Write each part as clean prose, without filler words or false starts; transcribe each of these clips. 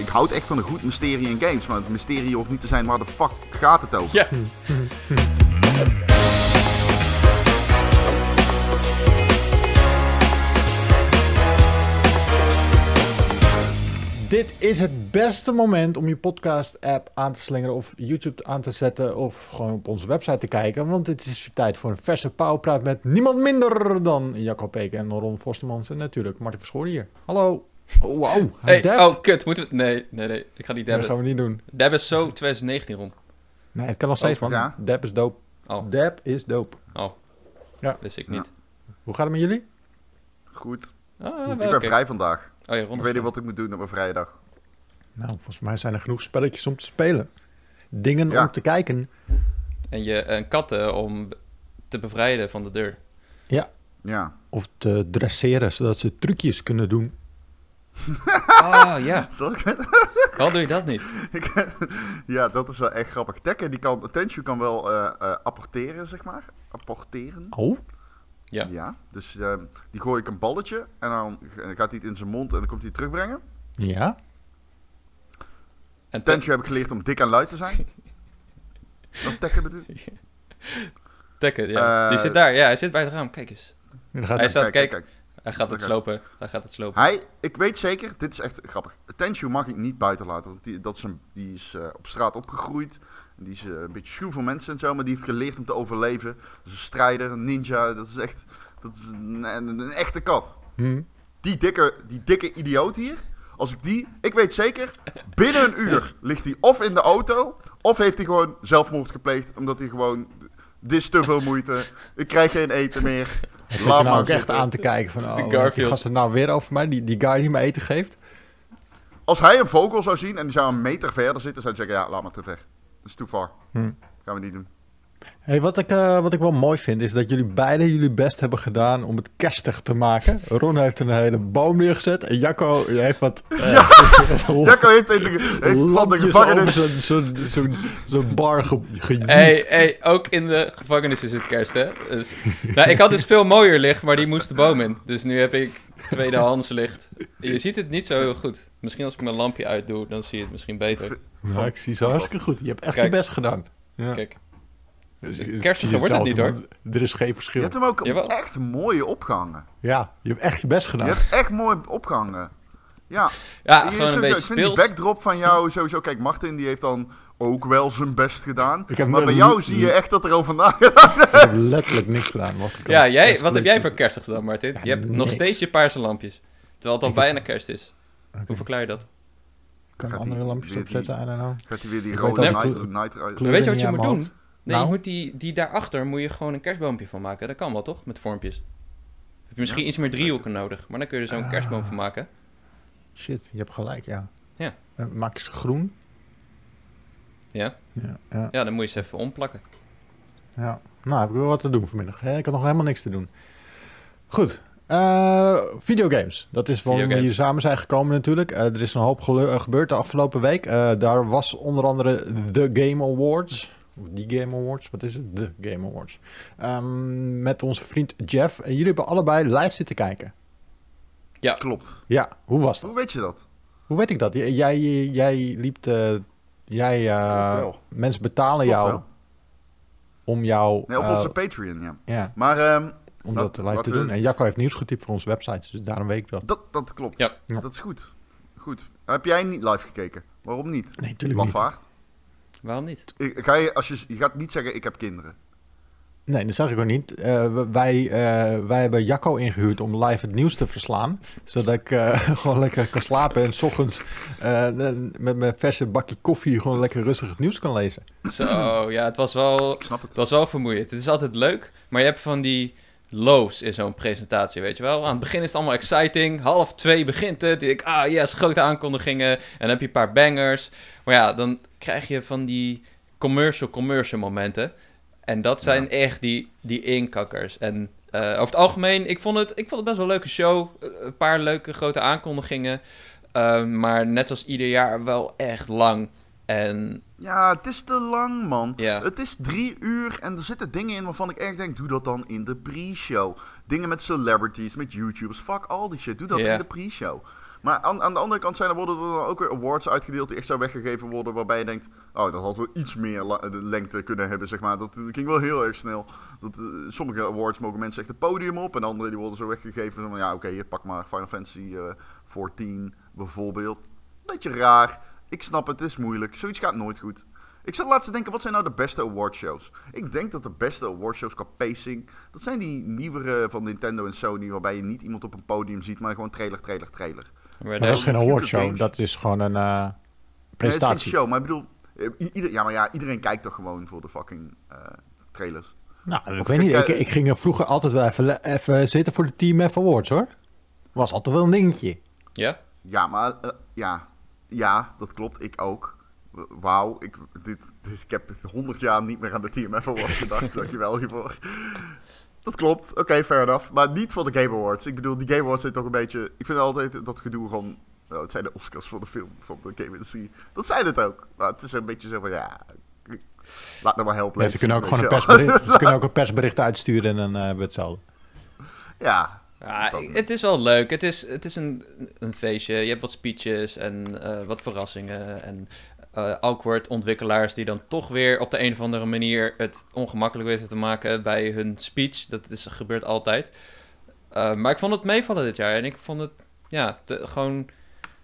zeggen, ik houd echt van een goed mysterie in games, maar het mysterie hoeft niet te zijn waar de fuck gaat het over. Ja. Dit is het beste moment om je podcast-app aan te slingeren of YouTube aan te zetten of gewoon op onze website te kijken. Want het is tijd voor een verse pauwpraat met niemand minder dan Jacco Peken en Ron Forstermans en natuurlijk Martijn Verschoor hier. Hallo. Oh, wow. Hey, oh, kut. Moeten we... Nee. Ik ga niet dabben. Dat gaan we niet doen. Dab is zo 2019 rond. Nee, het kan nog steeds, man. Ja. Dab is dope. Oh. Dab is dope. Oh. Ja. Wist ik niet. Ja. Hoe gaat het met jullie? Goed. Ah, ik ben vrij vandaag. Oh ja, ik weet niet wat ik moet doen op een vrijdag. Nou, volgens mij zijn er genoeg spelletjes om te spelen. Dingen om te kijken. En katten om te bevrijden van de deur. Ja. Of te dresseren, zodat ze trucjes kunnen doen. Ah, ja. Waarom doe je dat niet? Ja, dat is wel echt grappig. Tekken, Attention kan wel apporteren, zeg maar. Apporteren. Oh. Ja. Dus die gooi ik een balletje en dan gaat hij het in zijn mond en dan komt hij het terugbrengen. Ja. En Tenchu heb ik geleerd om dik en luid te zijn. Of Tekken bedoel ik? Tekken, ja. Die zit daar. Ja, hij zit bij het raam. Kijk eens. Hij staat kijken. Hij gaat het slopen. Ik weet zeker, dit is echt grappig. Tenchu mag ik niet buiten laten, want die is op straat opgegroeid. Die is een beetje schuw voor mensen en zo, maar die heeft geleerd om te overleven. Dat is een strijder, een ninja, dat is een echte kat. Die dikke idioot hier, ik weet zeker, binnen een uur ligt hij of in de auto, of heeft hij gewoon zelfmoord gepleegd, omdat hij gewoon, dit is te veel moeite, ik krijg geen eten meer. Hij zit nou ook echt aan te kijken van, die gast het nou weer over mij, die guy die mij eten geeft. Als hij een vogel zou zien en die zou een meter verder zitten, zou hij zeggen, ja, laat maar te ver. Dat is too far. Gaan we niet doen. Hey, wat ik wel mooi vind is dat jullie beiden jullie best hebben gedaan om het kerstig te maken. Ron heeft een hele boom neergezet en Jacco heeft wat... Jacco heeft van de gevangenis... zo'n bar gejuut. Hey, ook in de gevangenis is het kerst, hè? Dus, nou, ik had dus veel mooier licht, maar die moest de boom in. Dus nu heb ik tweedehands licht. Je ziet het niet zo heel goed. Misschien als ik mijn lampje uitdoe, dan zie je het misschien beter. Ja, ik zie ze hartstikke goed. Je hebt echt je best gedaan. Ja. Kijk. Dus kerstiger wordt het niet, hoor. Er is geen verschil. Je hebt hem ook echt mooie opgehangen. Ja, je hebt echt je best gedaan. Je hebt echt mooi opgehangen. Ja gewoon een beetje speels. Ik vind die backdrop van jou sowieso... Kijk, Martin die heeft dan ook wel zijn best gedaan. Maar bij jou zie je echt dat er over nagedacht is. Ik heb letterlijk niks gedaan. Ja, wat heb jij voor kerstig gedaan, Martin? Ja, je hebt nog steeds je paarse lampjes. Terwijl het al bijna kerst is. Okay. Hoe verklaar je dat? Ik kan andere lampjes opzetten. Gaat hij weer die rode night... Weet je wat je moet doen? Nee, nou? Je moet die daarachter moet je gewoon een kerstboompje van maken. Dat kan wel, toch? Met vormpjes. Heb je misschien iets meer driehoeken nodig. Maar dan kun je er zo'n kerstboom van maken. Shit, je hebt gelijk, ja. Maak ze groen. Ja. Ja, dan moet je ze even omplakken. Ja, nou heb ik wel wat te doen vanmiddag. Ik had nog helemaal niks te doen. Goed. Videogames. Dat is waarom we hier samen zijn gekomen natuurlijk. Er is een hoop gebeurd de afgelopen week. Daar was onder andere de Game Awards... Die Game Awards, wat is het? De Game Awards. Met onze vriend Jeff. En jullie hebben allebei live zitten kijken. Ja, klopt. Ja, hoe was dat? Hoe weet je dat? Hoe weet ik dat? Jij liep... mensen betalen jou... Wel. Om jou... Nee, op onze Patreon, ja. Maar... om dat live te doen. En Jacco heeft nieuws getypt voor onze website. Dus daarom weet ik dat. Dat klopt. Ja. Dat is goed. Heb jij niet live gekeken? Waarom niet? Nee, natuurlijk niet. Lafaard. Waarom niet? Je gaat niet zeggen, ik heb kinderen. Nee, dat zag ik ook niet. Wij hebben Jacco ingehuurd om live het nieuws te verslaan. Zodat ik gewoon lekker kan slapen en 's ochtends met mijn verse bakje koffie gewoon lekker rustig het nieuws kan lezen. Zo, ja, het was wel vermoeiend. Het is altijd leuk, maar je hebt van die lows in zo'n presentatie, weet je wel. Aan het begin is het allemaal exciting. 1:30 begint het. Ik grote aankondigingen. En dan heb je een paar bangers. Maar ja, dan krijg je van die commercial momenten. En dat zijn echt die inkakkers. En over het algemeen, ik vond het best wel een leuke show. Een paar leuke grote aankondigingen. Maar net als ieder jaar wel echt lang. En... Ja, het is te lang, man. Yeah. Het is 3 uur en er zitten dingen in waarvan ik echt denk, doe dat dan in de pre-show. Dingen met celebrities, met YouTubers, fuck al die shit. Doe dat in de pre-show. Maar aan de andere kant worden er dan ook weer awards uitgedeeld die echt zou weggegeven worden, waarbij je denkt, oh, dat had wel iets meer lengte kunnen hebben, zeg maar. Dat ging wel heel erg snel. Sommige awards mogen mensen echt het podium op en andere die worden zo weggegeven van, ja, oké, hier, pak maar Final Fantasy 14 bijvoorbeeld. Beetje raar. Ik snap het, het is moeilijk. Zoiets gaat nooit goed. Ik zat laatst te denken, wat zijn nou de beste awardshows? Ik denk dat de beste awardshows qua pacing, dat zijn die nieuwere van Nintendo en Sony, waarbij je niet iemand op een podium ziet, maar gewoon trailer. Maar dat is geen awardshow, dat is gewoon een presentatie. Nee, is geen show, maar ik bedoel, iedereen kijkt toch gewoon voor de fucking trailers. Nou, ik weet niet, ik ging er vroeger altijd wel even zitten voor de Team F Awards, hoor. Was altijd wel een dingetje. Ja? Ja, maar ja, dat klopt, ik ook. Wauw, ik heb 100 jaar niet meer aan de TMF Awards gedacht. Dankjewel hiervoor. Dat klopt, oké, fair enough. Maar niet voor de Game Awards. Ik bedoel, die Game Awards zijn toch een beetje... Ik vind altijd dat gedoe van... Nou, het zijn de Oscars voor de film, van de game-industrie. Dat zijn het ook. Maar het is een beetje zo van, ja... Laat nou maar helpen. Ja, ze kunnen ook gewoon een persbericht uitsturen en dan hebben we hetzelfde. Ja... Ja, het is wel leuk. Het is een feestje. Je hebt wat speeches en wat verrassingen. En awkward ontwikkelaars die dan toch weer op de een of andere manier het ongemakkelijk weten te maken bij hun speech. Dat gebeurt altijd. Maar ik vond het meevallen dit jaar. En ik vond het gewoon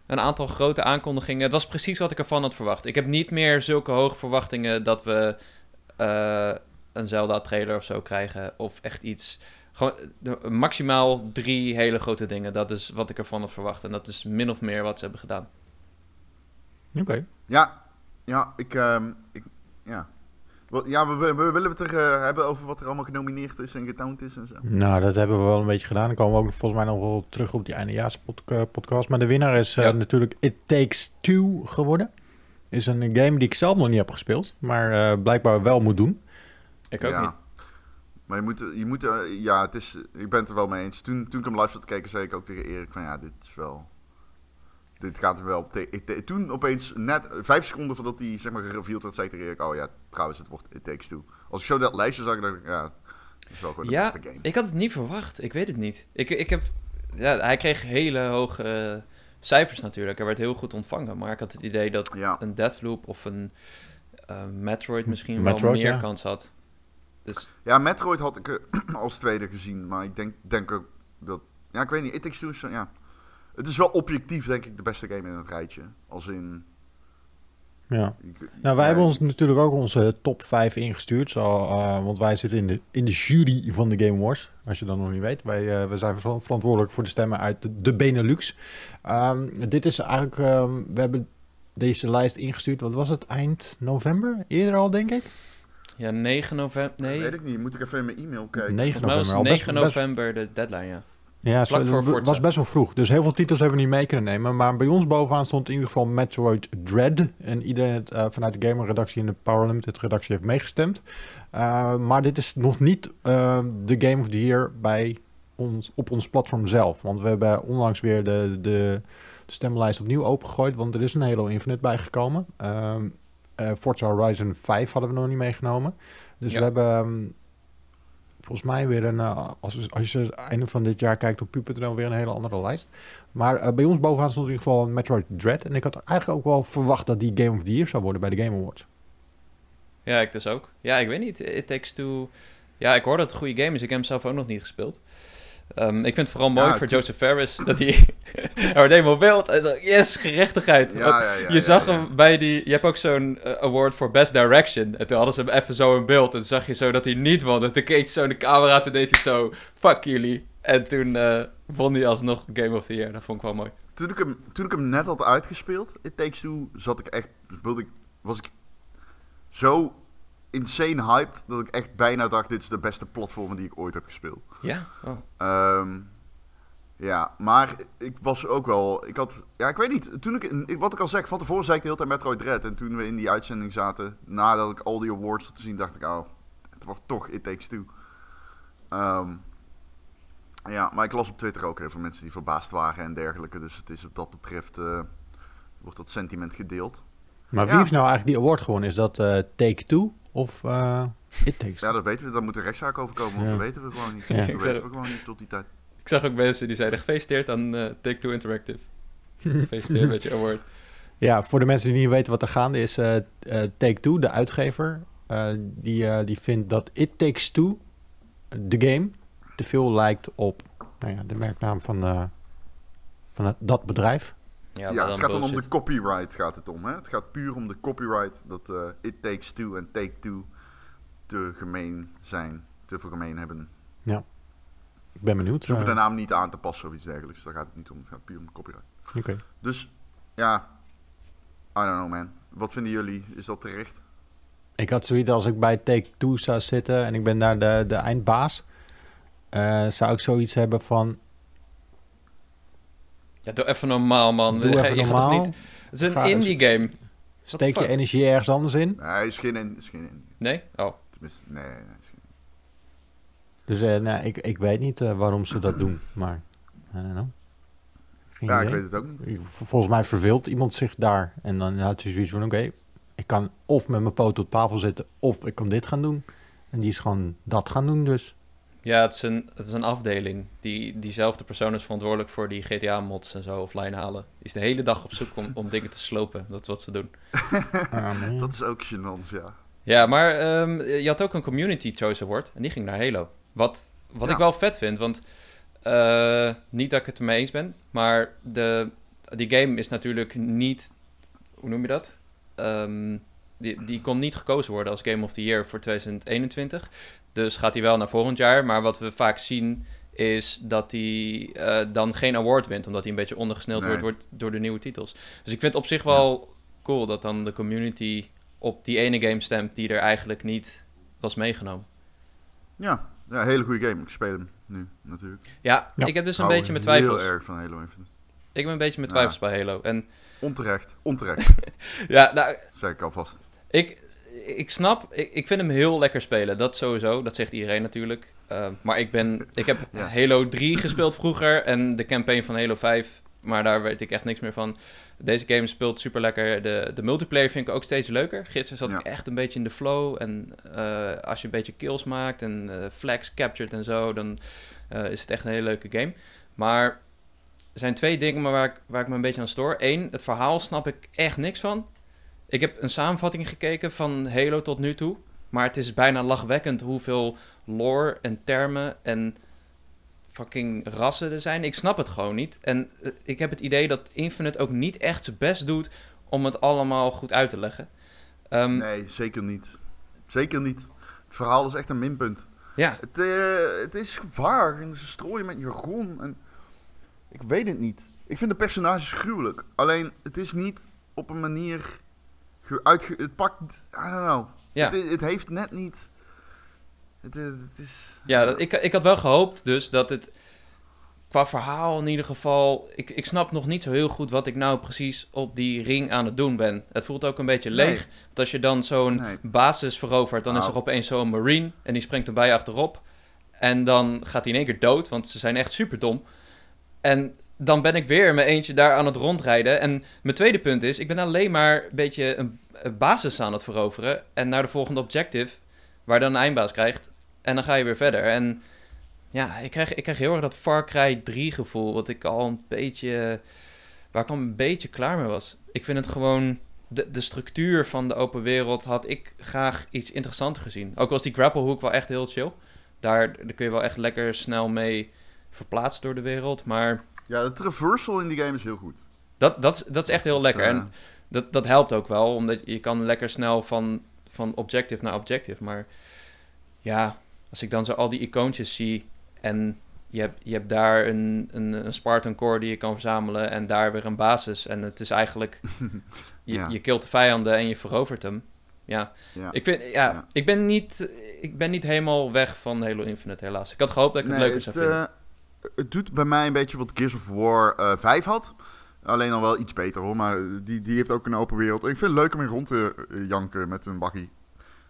een aantal grote aankondigingen. Het was precies wat ik ervan had verwacht. Ik heb niet meer zulke hoge verwachtingen dat we een Zelda-trailer of zo krijgen. Of echt iets... Gewoon maximaal 3 hele grote dingen. Dat is wat ik ervan had verwacht. En dat is min of meer wat ze hebben gedaan. Oké. Ja. We willen het er hebben over wat er allemaal genomineerd is en getoond is en zo. Nou, dat hebben we wel een beetje gedaan. Dan komen we ook volgens mij nog wel terug op die eindejaarspodcast. Maar de winnaar is natuurlijk It Takes Two geworden. Is een game die ik zelf nog niet heb gespeeld. Maar blijkbaar wel moet doen. Ik ook niet. Maar ik ben het er wel mee eens. Toen ik hem live zat te kijken, zei ik ook tegen Erik van dit gaat er wel op. Toen opeens, net 5 seconden voordat hij zeg maar gereveeld werd, zei ik tegen Erik, oh ja, trouwens, het wordt It Takes Two. Als ik zo dat lijstje zag, dacht ik, ja, dat is wel gewoon de beste game. Ik had het niet verwacht. Ik weet het niet. Hij kreeg hele hoge cijfers natuurlijk. Hij werd heel goed ontvangen. Maar ik had het idee dat een Deathloop of een Metroid misschien wel meer kans had. Dus... Ja, Metroid had ik als tweede gezien, maar ik denk ook dat... Ja, ik weet niet, It Takes Two is... Ja. Het is wel objectief, denk ik, de beste game in het rijtje. Als in... Ja. Wij hebben ons natuurlijk ook onze top 5 ingestuurd, want wij zitten in de jury van de Game Awards, als je dat nog niet weet. Wij zijn verantwoordelijk voor de stemmen uit de Benelux. Dit is eigenlijk... we hebben deze lijst ingestuurd, wat was het, eind november? Eerder al, denk ik. Ja, 9 november... Nee. Dat weet ik niet. Moet ik even in mijn e-mail kijken. 9 november. Was 9 november de deadline, ja. Ja, het was best wel vroeg. Dus heel veel titels hebben we niet mee kunnen nemen. Maar bij ons bovenaan stond in ieder geval Metroid Dread. En iedereen vanuit de Gamer Redactie en de Power Limited Redactie heeft meegestemd. Maar dit is nog niet de Game of the Year op ons platform zelf. Want we hebben onlangs weer de stemlijst opnieuw opengegooid. Want er is een Halo Infinite bijgekomen. Forza Horizon 5 hadden we nog niet meegenomen. Dus we hebben volgens mij weer een... als je het einde van dit jaar kijkt op pu.nl weer een hele andere lijst. Maar bij ons bovenaan stond in ieder geval Metroid Dread. En ik had eigenlijk ook wel verwacht dat die Game of the Year zou worden bij de Game Awards. Ja, ik dus ook. Ja, ik weet niet. It Takes Two... Ja, ik hoor dat het een goede game is. Ik heb hem zelf ook nog niet gespeeld. Ik vind het vooral mooi voor Joseph Ferris dat hij helemaal wild en zo, yes, gerechtigheid. Je zag hem bij die, je hebt ook zo'n award voor Best Direction. En toen hadden ze hem even zo in beeld en toen zag je zo dat hij niet won. En toen keek hij zo in de camera, toen deed hij zo, fuck jullie. En toen won hij alsnog Game of the Year. Dat vond ik wel mooi. Toen ik hem net had uitgespeeld, It Takes Two, zat ik echt, was ik zo... insane hyped, dat ik echt bijna dacht, dit is de beste platform die ik ooit heb gespeeld. Ja? Oh. Maar ik was ook wel... Ik had... Ja, ik weet niet. Toen ik wat ik al zeg, van tevoren zei ik de hele tijd Metroid Dread. En toen we in die uitzending zaten, nadat ik al die awards had gezien, dacht ik, oh, het wordt toch It Takes Two. Maar ik las op Twitter ook heel veel mensen die verbaasd waren en dergelijke. Dus het is op dat betreft... wordt dat sentiment gedeeld. Maar wie is nou eigenlijk die award gewonnen? Is dat Take Two? Of It Takes Two? Ja, dat weten we. Daar moet een rechtszaak over komen, want dat weten we gewoon niet. Dat weten we gewoon niet tot die tijd. Ik zag ook mensen die zeiden gefeliciteerd aan Take Two Interactive. Gefeliciteerd met je award. Ja, voor de mensen die niet weten wat er gaande is, Take Two, de uitgever, die vindt dat It Takes Two, de game, te veel lijkt op de merknaam van dat bedrijf. Ja, het gaat dan om de copyright, gaat het om. Hè? Het gaat puur om de copyright, dat It Takes Two en Take Two te gemeen zijn, te vergemeen hebben. Ja, ik ben benieuwd. Ze hoeven de naam niet aan te passen of iets dergelijks, daar gaat het niet om. Het gaat puur om de copyright. Okay. Dus, ja, I don't know, man. Wat vinden jullie? Is dat terecht? Ik had zoiets als ik bij Take Two zou zitten en ik ben daar de eindbaas. Zou ik zoiets hebben van... Ja, doe even normaal, man. Doe even normaal. Gaat niet... Het is een indie game. Steek je energie ergens anders in? Nee, is geen indie. Nee? Oh. Tenminste, nee. Dus ik weet niet waarom ze dat doen, maar... I don't know. Ja, ik weet het ook niet. Volgens mij verveelt iemand zich daar. En dan had je zoiets van, oké, ik kan of met mijn poot op tafel zitten, of ik kan dit gaan doen. En die is gewoon dat gaan doen dus. Ja, het is een afdeling. Diezelfde persoon is verantwoordelijk voor die GTA-mods en zo offline halen. Die is de hele dag op zoek om dingen te slopen. Dat is wat ze doen. Dat is ook gênant, ja. Ja, maar je had ook een Community Choice Award. En die ging naar Halo. Wat ik wel vet vind, want... niet dat ik het ermee eens ben, maar die game is natuurlijk niet... Hoe noem je dat? Die kon niet gekozen worden als Game of the Year voor 2021. Dus gaat die wel naar volgend jaar. Maar wat we vaak zien is dat die dan geen award wint, omdat die een beetje ondergesneeld wordt door de nieuwe titels. Dus ik vind het op zich wel cool dat dan de community op die ene game stemt die er eigenlijk niet was meegenomen. Ja, hele goede game. Ik speel hem nu, natuurlijk. Ja, ik heb dus een beetje mijn twijfels. Heel erg van Halo Infinite. Ik ben een beetje met twijfels bij Halo. En... Onterecht. Ja, nou... Zeg ik alvast. Ik vind hem heel lekker spelen. Dat sowieso, dat zegt iedereen natuurlijk. Maar ik heb Halo 3 gespeeld vroeger en de campaign van Halo 5. Maar daar weet ik echt niks meer van. Deze game speelt super lekker. De multiplayer vind ik ook steeds leuker. Gisteren zat ik echt een beetje in de flow. En als je een beetje kills maakt en flags captured en zo, dan is het echt een hele leuke game. Maar er zijn twee dingen waar ik me een beetje aan stoor. Eén, het verhaal snap ik echt niks van. Ik heb een samenvatting gekeken van Halo tot nu toe. Maar het is bijna lachwekkend hoeveel lore en termen en fucking rassen er zijn. Ik snap het gewoon niet. En ik heb het idee dat Infinite ook niet echt zijn best doet om het allemaal goed uit te leggen. Nee, zeker niet. Zeker niet. Het verhaal is echt een minpunt. Ja. Het is gevaar. En ze strooien met je grond. En... Ik weet het niet. Ik vind de personages gruwelijk. Alleen, het is niet op een manier... Het pakt... I don't know. Ja. Het heeft net niet... Het is... Ja, ik had wel gehoopt dus dat het... Qua verhaal in ieder geval... Ik snap nog niet zo heel goed wat ik nou precies op die ring aan het doen ben. Het voelt ook een beetje leeg. Want als je dan zo'n basis verovert... Dan is er opeens zo'n marine... En die springt erbij achterop. En dan gaat hij in één keer dood... Want ze zijn echt super dom. En... Dan ben ik weer met eentje daar aan het rondrijden. En mijn tweede punt is... Ik ben alleen maar een beetje een basis aan het veroveren. En naar de volgende objective... Waar je dan een eindbaas krijgt. En dan ga je weer verder. En ja, ik krijg heel erg dat Far Cry 3 gevoel. Wat ik al een beetje... Waar ik al een beetje klaar mee was. Ik vind het gewoon... De structuur van de open wereld... Had ik graag iets interessanter gezien. Ook al was die grapplehook wel echt heel chill. Daar kun je wel echt lekker snel mee... Verplaatst door de wereld. Maar... Ja, de traversal in die game is heel goed. Dat is echt heel lekker. En dat helpt ook wel, omdat je kan lekker snel van objective naar objective. Maar ja, als ik dan zo al die icoontjes zie... en je hebt daar een Spartan Core die je kan verzamelen... en daar weer een basis. En het is eigenlijk... Je kilt de vijanden en je verovert hem. Ja. Ik ben niet helemaal weg van Halo Infinite, helaas. Ik had gehoopt dat ik het leuker zou vinden. Het doet bij mij een beetje wat Gears of War 5 had. Alleen al wel iets beter hoor. Maar die heeft ook een open wereld. Ik vind het leuk om in rond te janken met een bakkie.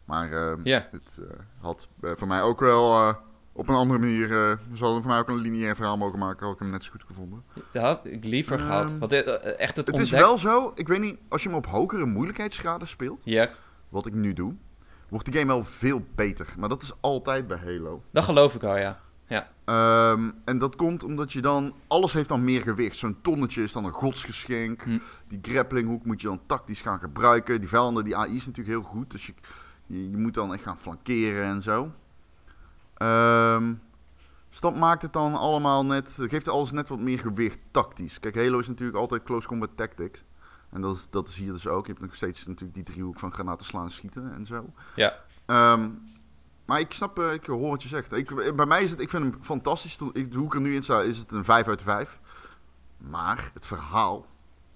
Maar het had voor mij ook wel op een andere manier... Ze hadden voor mij ook een lineair verhaal mogen maken. Had ik hem net zo goed gevonden. Dat had ik liever gehad. Want echt het is wel zo. Ik weet niet, als je hem op hogere moeilijkheidsgraden speelt... Yeah. Wat ik nu doe, wordt de game wel veel beter. Maar dat is altijd bij Halo. Dat geloof ik al, ja. En dat komt omdat je dan... Alles heeft dan meer gewicht. Zo'n tonnetje is dan een godsgeschenk. Die grapplinghoek moet je dan tactisch gaan gebruiken. Die vijanden, die AI is natuurlijk heel goed. Dus je moet dan echt gaan flankeren en zo. Dus dat maakt het dan allemaal net... Geeft alles net wat meer gewicht tactisch. Kijk, Halo is natuurlijk altijd close combat tactics. En dat is hier dus ook. Je hebt nog steeds natuurlijk die driehoek van granaten slaan en schieten en zo. Ja. Maar ik snap, ik hoor wat je zegt. Bij mij is het, ik vind hem fantastisch. Hoe ik er nu in sta, is het een 5 uit de 5. Maar het verhaal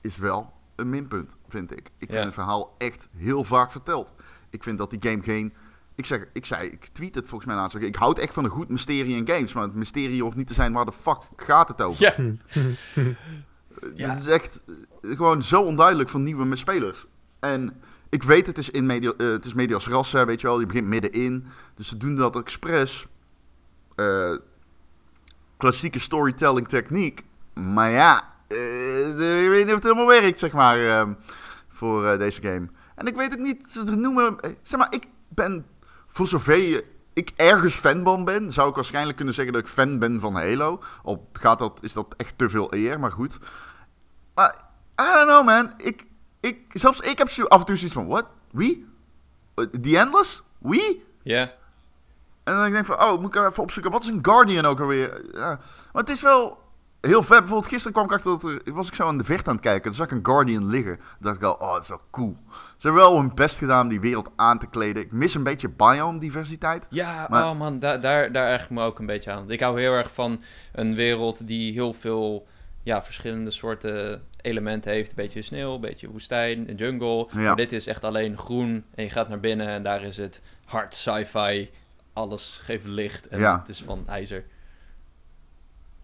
is wel een minpunt, vind ik. Ik vind het verhaal echt heel vaak verteld. Ik vind dat die game geen... Ik tweet het volgens mij laatst. Ik houd echt van een goed mysterie in games. Maar het mysterie hoeft niet te zijn, waar de fuck gaat het over? Ja. Het is echt gewoon zo onduidelijk van nieuwe spelers. En... Ik weet, het is medias rassen, weet je wel. Je begint middenin. Dus ze doen dat expres. Klassieke storytelling techniek. Maar ja, ik weet niet of het helemaal werkt, zeg maar. Voor deze game. En ik weet ook niet, ze noemen... Zeg maar, ik ben, voor zover ik ergens fan van ben... Zou ik waarschijnlijk kunnen zeggen dat ik fan ben van Halo. Al is dat echt te veel eer, maar goed. Maar, I don't know, man. Zelfs ik heb af en toe zoiets van, what? Wie? The Endless? Wie? Ja. Yeah. En dan denk ik van, moet ik even opzoeken. Wat is een Guardian ook alweer? Ja. Maar het is wel heel vet. Bijvoorbeeld gisteren kwam ik achter was ik zo aan de vecht aan het kijken. Toen zag ik een Guardian liggen. Toen dacht ik al, dat is wel cool. Ze hebben wel hun best gedaan om die wereld aan te kleden. Ik mis een beetje biome-diversiteit. Ja, maar... oh man, daar erg ik me ook een beetje aan. Ik hou heel erg van een wereld die heel veel... Ja, verschillende soorten elementen heeft. Een beetje sneeuw, een beetje woestijn, een jungle. Ja. Maar dit is echt alleen groen. En je gaat naar binnen en daar is het hard sci-fi. Alles geeft licht en het is van ijzer.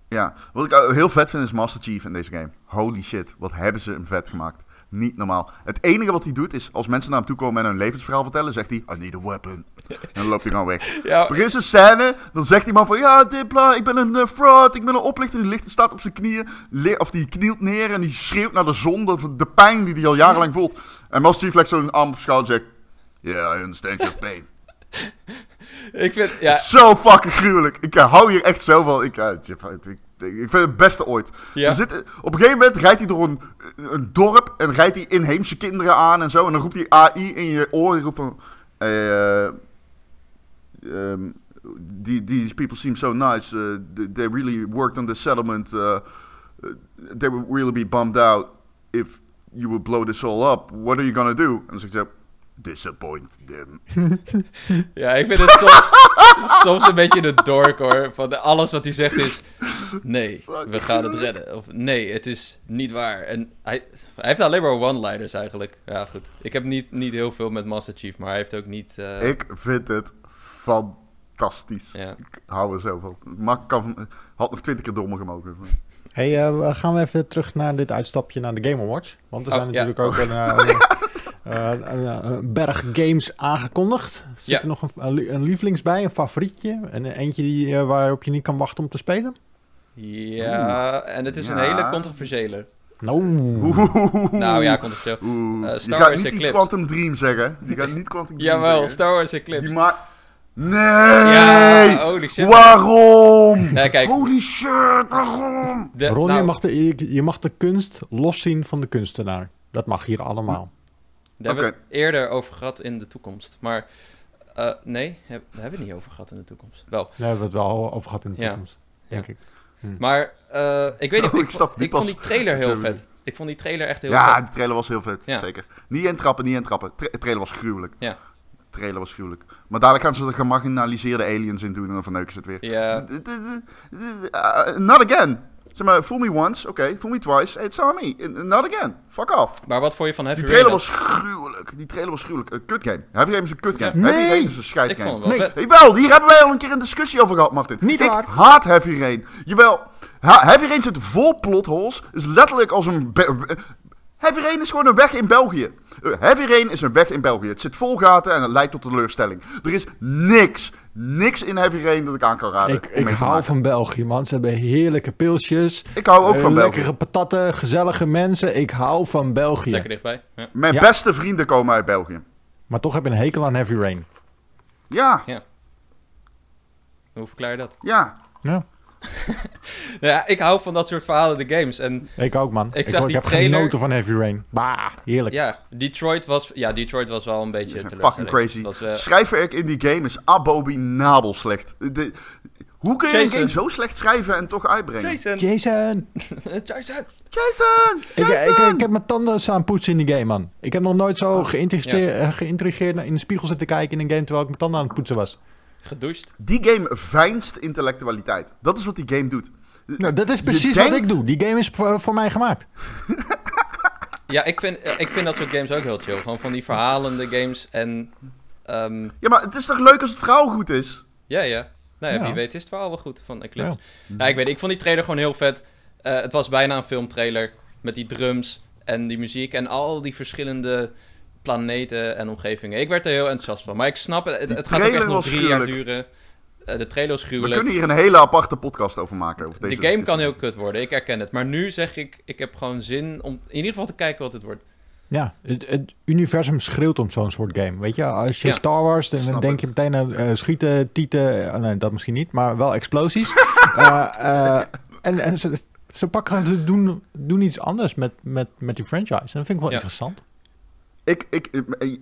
Ja, wat ik heel vet vind is Master Chief in deze game. Holy shit, wat hebben ze hem vet gemaakt. Niet normaal. Het enige wat hij doet is, als mensen naar hem toe komen en hun levensverhaal vertellen, zegt hij, I need a weapon. En dan loopt hij gewoon weg. Ja. Er is een scène, dan zegt die man van, Dipla, ik ben een fraud, ik ben een oplichter. Die staat op zijn knieën, die knielt neer en die schreeuwt naar de zon, de pijn die hij al jarenlang voelt. En Master Chief legt zo'n arm op schouder en zegt, yeah, I understand your pain. Ik vind, zo fucking gruwelijk. Ik hou hier echt zo van. Ik vind het het beste ooit. Ja. Op een gegeven moment rijdt hij door een dorp en rijdt hij inheemse kinderen aan en zo. En dan roept hij AI in je oor. Die roept van... These people seem so nice. They really worked on the settlement. They would really be bummed out if you would blow this all up. What are you gonna do? En dan zegt hij... Disappoint them. Ja, ik vind het soms een beetje de dork hoor. Van alles wat hij zegt is... Nee, we gaan het redden. Of nee, het is niet waar. En hij heeft alleen maar one-liners eigenlijk. Ja, goed. Ik heb niet heel veel met Master Chief, maar hij heeft ook niet... Ik vind het fantastisch. Ja. Ik hou er zo van. Had nog 20 keer dommer gemogen. Hey, gaan we even terug naar dit uitstapje naar de Game Awards. Want er zijn natuurlijk ook... Een berg games aangekondigd. Zit er nog een lievelings bij, een favorietje? En eentje waarop je niet kan wachten om te spelen? Ja, en het is een hele controversiële. Controversieel. Star Wars Eclipse. Je gaat niet Quantum Dream zeggen. Jawel, Star Wars Eclipse. Nee! Ja, holy shit. Waarom? Ja, kijk. Holy shit, waarom? Ron, je mag de kunst loszien van de kunstenaar. Dat mag hier allemaal. Daar hebben we het eerder over gehad in de toekomst. Maar daar hebben we het niet over gehad in de toekomst. Wel. Daar hebben we het wel over gehad in de toekomst, denk ik. Maar ik weet niet, ik vond die trailer heel vet. Ik vond die trailer echt heel vet. Ja, die trailer was heel vet, zeker. Niet intrappen. Trailer was gruwelijk. Ja. Trailer was gruwelijk. Maar dadelijk gaan ze er gemarginaliseerde aliens in doen en dan verneuken ze het weer. Ja. Not again. Zeg maar, fool me once, oké, fool me twice, it's on me, not again, fuck off. Maar wat vond je van Heavy Rain? Die trailer was gruwelijk, een kutgame. Heavy Rain is een kutgame, Heavy Rain is een scheidgame. Jawel, hier hebben wij al een keer een discussie over gehad, Martin. Ik haat Heavy Rain. Jawel, Heavy Rain zit vol plotholes, is letterlijk als een... Heavy Rain is gewoon een weg in België. Heavy Rain is een weg in België. Het zit vol gaten en het leidt tot teleurstelling. Er is niks in Heavy Rain dat ik aan kan raden. Ik hou van België, man. Ze hebben heerlijke pilsjes. Ik hou ook van België. Lekkere patatten, gezellige mensen. Ik hou van België. Lekker dichtbij. Ja. Mijn beste vrienden komen uit België. Maar toch heb je een hekel aan Heavy Rain. Ja. Hoe verklaar je dat? Ja. Ja, ik hou van dat soort verhalende games. En ik ook, man. Ik heb genoten van Heavy Rain. Bah, heerlijk. Ja, Detroit was wel een beetje fucking crazy. Schrijfwerk in die game is abominabel slecht. Hoe kun je een game zo slecht schrijven en toch uitbrengen? Jason! Ik heb mijn tanden staan poetsen in die game, man. Ik heb nog nooit zo geïntrigeerd in de spiegel zitten kijken in een game terwijl ik mijn tanden aan het poetsen was. Gedoucht. Die game veinst intellectualiteit. Dat is wat die game doet. Nou, dat is precies wat ik doe. Die game is voor mij gemaakt. Ja, ik vind dat soort games ook heel chill. Gewoon van die verhalende games en... Ja, maar het is toch leuk als het verhaal goed is? Ja, ja. Nou ja, wie weet is het verhaal wel goed van Eclipse. Ja. Ja, ik vond die trailer gewoon heel vet. Het was bijna een filmtrailer met die drums en die muziek en al die verschillende planeten en omgevingen. Ik werd er heel enthousiast van. Maar ik snap het. Het gaat ook echt nog 3 jaar duren. De trailer was gruwelijk. We kunnen hier een hele aparte podcast over maken. Over deze game kan heel kut worden. Ik herken het. Maar nu zeg ik, ik heb gewoon zin om in ieder geval te kijken wat het wordt. Ja, het universum schreeuwt om zo'n soort game. Weet je, als je Star Wars, dan denk je meteen aan schieten, tieten. Nee, dat misschien niet, maar wel explosies. En ze doen iets anders met die franchise. En dat vind ik wel interessant.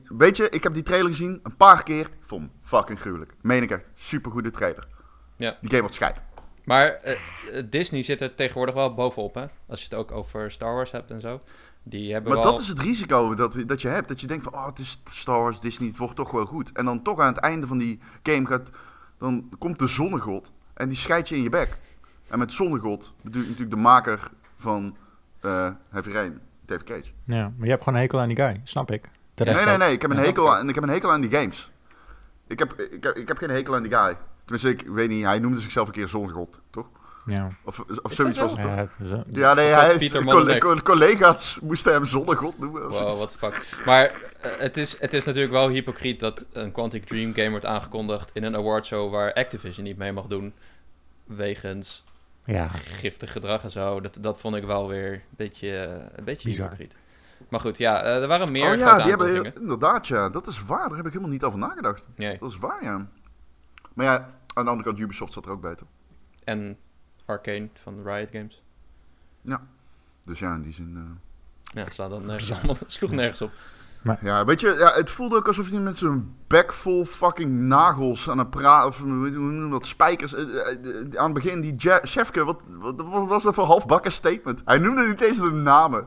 Weet je, ik heb die trailer gezien een paar keer. Ik vond hem fucking gruwelijk. Meen ik echt, supergoede trailer. Ja. Die game wordt schijt. Maar Disney zit er tegenwoordig wel bovenop, hè? Als je het ook over Star Wars hebt en zo. Dat is het risico dat je hebt. Dat je denkt van, oh, het is Star Wars, Disney, het wordt toch wel goed. En dan toch aan het einde van die game dan komt de zonnegod en die scheidt je in je bek. En met zonnegod bedoel ik natuurlijk de maker van Heavy Rain, David Cage. Ja, maar je hebt gewoon een hekel aan die guy, snap ik. Nee, ik heb een hekel aan die games. Ik heb geen hekel aan die guy. Tenminste, ik weet niet, hij noemde zichzelf een keer zonnegod, toch? Ja. Of zoiets was het toch? Ja, nee, collega's moesten hem zonnegod noemen. Wow, what the fuck. Maar het is natuurlijk wel hypocriet dat een Quantic Dream game wordt aangekondigd in een awardshow waar Activision niet mee mag doen. Wegens giftig gedrag en zo. Dat vond ik wel weer een beetje hypocriet. Maar goed, er waren meer grote aankondigingen. Inderdaad, ja. Dat is waar. Daar heb ik helemaal niet over nagedacht. Nee. Dat is waar, ja. Maar ja, aan de andere kant, Ubisoft zat er ook buiten. En Arcane van Riot Games. Ja. Dus ja, in die zin... Ja, het sloeg nergens op. Maar... Ja, weet je, het voelde ook alsof die mensen een bek vol fucking nagels aan het praten... Of hoe noem dat, spijkers. Aan het begin, die Chefke, wat was dat voor halfbakken statement? Hij noemde niet eens de namen.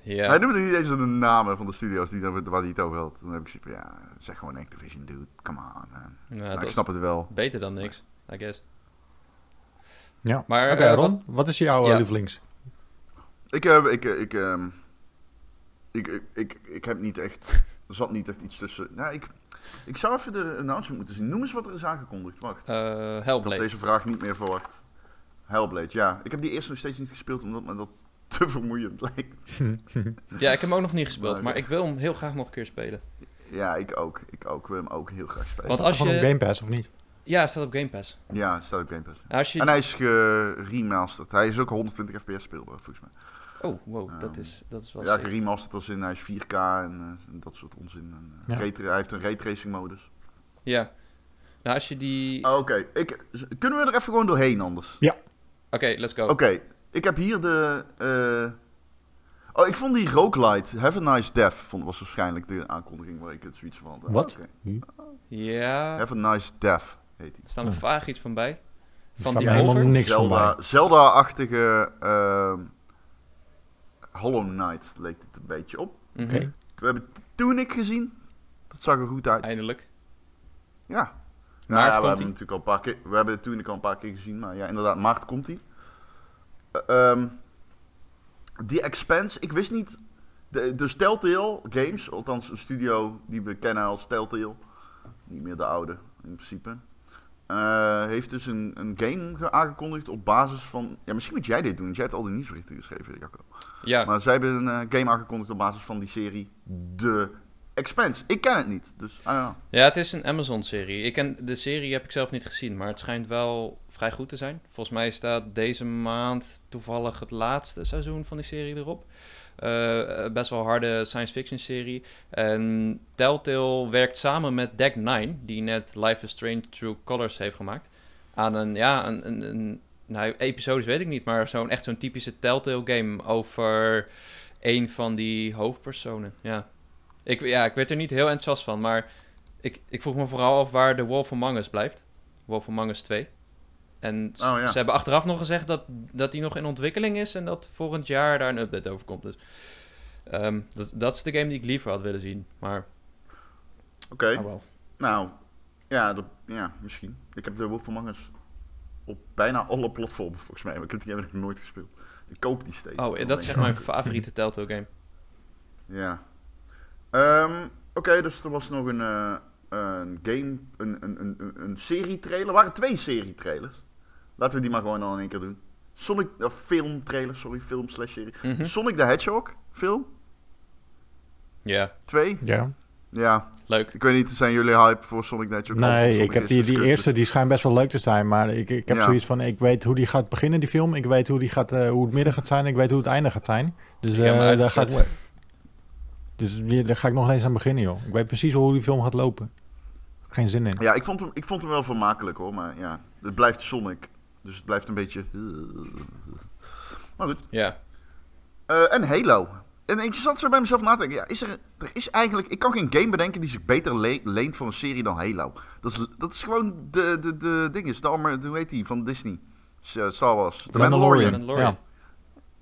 Ja. Hij noemde niet eens de namen van de studio's waar hij het over had. Toen heb ik zoiets van, zeg gewoon Activision, dude. Come on, man. Nou, ik snap het wel. Beter dan niks, I guess. Ja, maar okay, Ron, wat is jouw lievelings? Ik heb niet echt... Er zat niet echt iets tussen... Nou, ik zou even de announcement moeten zien. Noem eens wat er is aangekondigd. Wacht. Hellblade. Ik had deze vraag niet meer verwacht. Hellblade, ja. Ik heb die eerst nog steeds niet gespeeld, omdat me dat te vermoeiend lijkt. Ja, ik heb hem ook nog niet gespeeld, maar ik wil hem heel graag nog een keer spelen. Ja, ik ook. Ik wil hem ook heel graag spelen. Want als je... op Game Pass, of niet? Ja, hij staat op Game Pass. Ja, hij staat op Game Pass. Nou, en hij is geremasterd. Hij is ook 120 fps speelbaar, volgens mij. Oh, wow, dat is wel... Ja, geremasterd als in, hij is 4K en dat soort onzin. Hij heeft een raytracing modus. Ja. Nou, als je die... Oh, oké. Kunnen we er even gewoon doorheen anders? Ja. Oké, let's go. Oké, ik heb hier de... ik vond die roguelite, Have a Nice Death, was waarschijnlijk de aankondiging waar ik het zoiets van had. Wat? Ja. Have a Nice Death. Er staan er vaag iets van bij. Van die over niks Zelda, Zelda-achtige Hollow Knight leek het een beetje op. Mm-hmm. Okay. We hebben Tunic gezien. Dat zag er goed uit. Eindelijk. Ja. Nou, maart komt hij. We hebben Tunic al een paar keer gezien. Maar ja, inderdaad, maart komt hij. The Expanse. Ik wist niet... Dus Telltale Games, althans een studio die we kennen als Telltale. Niet meer de oude, in principe. Heeft dus een game aangekondigd op basis van... Ja, misschien moet jij dit doen, want jij hebt al die nieuwsberichten geschreven, Jacco. Ja. Maar zij hebben een game aangekondigd op basis van die serie The Expanse. Ik ken het niet, dus... Ja, het is een Amazon-serie. De serie heb ik zelf niet gezien, maar het schijnt wel vrij goed te zijn. Volgens mij staat deze maand toevallig het laatste seizoen van die serie erop. Best wel harde science fiction serie. En Telltale werkt samen met Deck Nine, die net Life is Strange True Colors heeft gemaakt, aan een episodes weet ik niet, maar zo'n typische Telltale game over een van die hoofdpersonen. Ja. Ik werd er niet heel enthousiast van, maar ik vroeg me vooral af waar de Wolf Among Us blijft. Wolf Among Us 2. En ze hebben achteraf nog gezegd dat die nog in ontwikkeling is en dat volgend jaar daar een update over komt. Dus dat is de game die ik liever had willen zien, maar... Oké. Nou, ja, misschien. Ik heb de Wolf Among Us op bijna alle platformen volgens mij, maar die heb ik nooit gespeeld. Ik koop die steeds. Oh, dat is echt mijn favoriete Telltale game. Ja. Oké, dus er was nog een serietrailer. Er waren 2 serietrailers. Laten we die maar gewoon al in één keer doen. Film/serie. Mm-hmm. Sonic the Hedgehog, film. Ja. 2? Ja. Ja. Leuk. Ik weet niet, zijn jullie hype voor Sonic the Hedgehog? Nee, ik heb die eerste, die schijnt best wel leuk te zijn. Maar ik heb zoiets van, ik weet hoe die gaat beginnen, die film. Ik weet hoe het midden gaat zijn. Ik weet hoe het einde gaat zijn. Dus daar ga ik nog eens aan beginnen, joh. Ik weet precies hoe die film gaat lopen. Geen zin in. Ja, ik vond hem wel vermakelijk, hoor. Maar ja, het blijft Sonic. Dus het blijft een beetje... Maar goed. Ja. En Halo. En ik zat zo bij mezelf na te denken. Ja, er is eigenlijk... Ik kan geen game bedenken die zich beter leent voor een serie dan Halo. Dat is gewoon de ding is. Hoe heet die? Van Disney. Star Wars. De Mandalorian. Ja,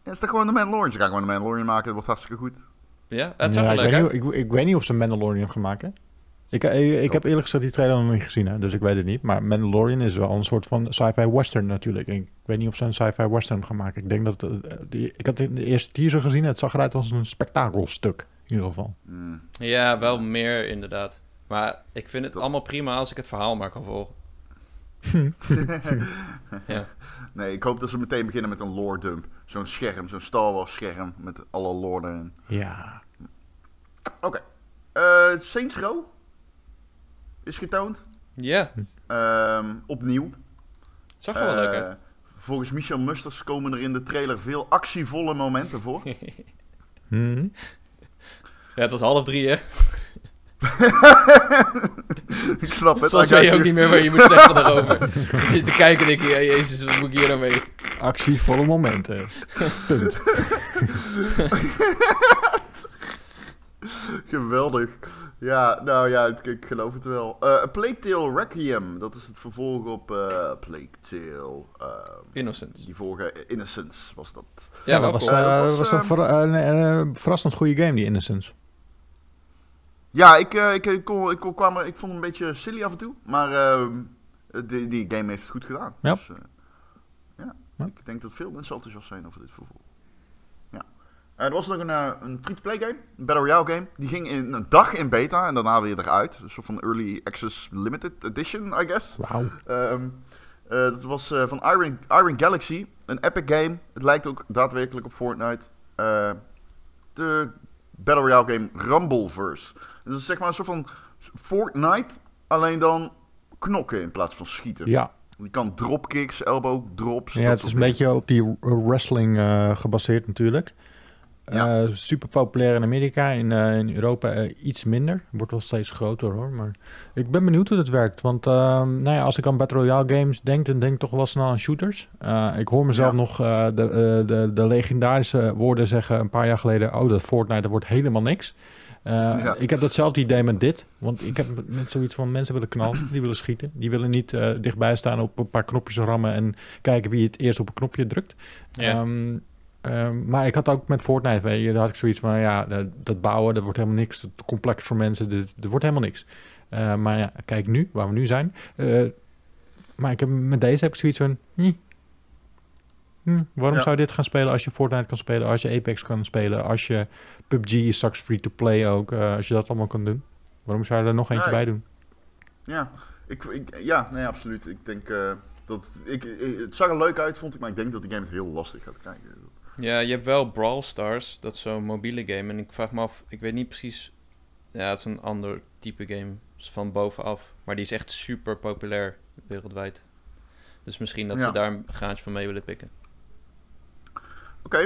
is dat gewoon de Mandalorian? Ze gaan gewoon de Mandalorian maken. Dat wordt hartstikke goed. Ja, het is wel leuk, hè? Ik weet niet of ze Mandalorian gaan maken. Ik heb eerlijk gezegd die trailer nog niet gezien, hè, dus ik weet het niet. Maar Mandalorian is wel een soort van sci-fi western natuurlijk. Ik weet niet of ze een sci-fi western gaan maken. Ik denk dat... ik had de eerste teaser gezien, het zag eruit als een spektakelstuk, in ieder geval. Mm. Ja, wel meer inderdaad. Maar ik vind het allemaal prima als ik het verhaal maar kan volgen. Ja. Nee, ik hoop dat ze meteen beginnen met een lore dump. Zo'n scherm, zo'n Star Wars scherm met alle lore erin. Ja. Oké. Saints Row is getoond. Ja. Opnieuw. Zag er wel leuk uit. Volgens Michel Musters komen er in de trailer veel actievolle momenten voor. Ja, het was 2:30, hè? Ik snap het. Soms weet je ook niet meer wat je moet zeggen daarover. Je zit te kijken en denk je, ja, jezus, wat moet ik hier nou mee? Actievolle momenten. Punt. Geweldig. Ja, nou ja, ik geloof het wel. Plague Tale Requiem, dat is het vervolg op Plague Tale... Innocence. Die vorige Innocence was dat. Ja, dat was een verrassend goede game, die Innocence. Ja, ik vond het een beetje silly af en toe, maar die game heeft het goed gedaan. Ja. Dus, ik denk dat veel mensen enthousiast zijn over dit vervolg. Ja. Er was nog een free-to-play game, een Battle Royale game. Die ging in een dag in beta en daarna weer eruit. Een soort van Early Access Limited Edition, I guess. Wauw. Dat was van Iron Galaxy, een epic game. Het lijkt ook daadwerkelijk op Fortnite. De Battle Royale game Rumbleverse. Dat is zeg maar een soort van Fortnite, alleen dan knokken in plaats van schieten. Ja. Je kan dropkicks, elbow drops. Ja, het is een beetje op die wrestling gebaseerd natuurlijk. Ja. Super populair in Amerika, in Europa iets minder. Wordt wel steeds groter, hoor. Maar ik ben benieuwd hoe dat werkt. Want als ik aan Battle Royale games denk, dan denk ik toch wel snel aan shooters. Ik hoor mezelf nog de legendarische woorden zeggen een paar jaar geleden. Oh, dat Fortnite, dat wordt helemaal niks. Ik heb datzelfde idee met dit. Want ik heb net zoiets van mensen willen knallen, die willen schieten. Die willen niet dichtbij staan op een paar knopjes rammen en kijken wie het eerst op een knopje drukt. Ja. Maar ik had ook met Fortnite, weet je, daar had ik zoiets van, dat bouwen, dat wordt helemaal niks. Dat is complex voor mensen, dat wordt helemaal niks. Maar ja, kijk nu, waar we nu zijn. Maar met deze heb ik zoiets van, waarom zou je dit gaan spelen als je Fortnite kan spelen, als je Apex kan spelen, als je PUBG is straks free-to-play ook, als je dat allemaal kan doen. Waarom zou je er nog eentje bij doen? Ja, absoluut. Ik denk het zag er leuk uit, vond ik, maar ik denk dat de game het heel lastig gaat krijgen. Ja, je hebt wel Brawl Stars, dat is zo'n mobiele game. En ik vraag me af, ik weet niet precies... Ja, het is een ander type game, van bovenaf. Maar die is echt super populair wereldwijd. Dus misschien dat ze daar een graantje van mee willen pikken. Oké.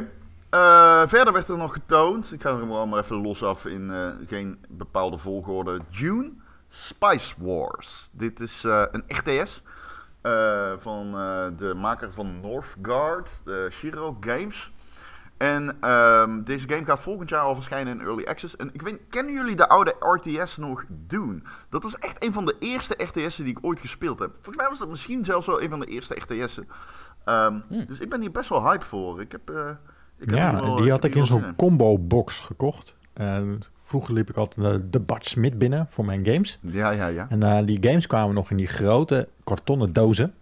Verder werd er nog getoond. Ik ga er maar even los af in geen bepaalde volgorde. Dune: Spice Wars. Dit is een RTS. Van de maker van Northgard, Shiro Games. En deze game gaat volgend jaar al verschijnen in Early Access. En ik weet, kennen jullie de oude RTS nog Dune? Dat was echt een van de eerste RTS'en die ik ooit gespeeld heb. Volgens mij was dat misschien zelfs wel een van de eerste RTS'en. Dus ik ben hier best wel hype voor. Ik heb die in zo'n combo box gekocht. Vroeger liep ik altijd de Bart Smit binnen voor mijn games. Ja. En die games kwamen nog in die grote kartonnen dozen.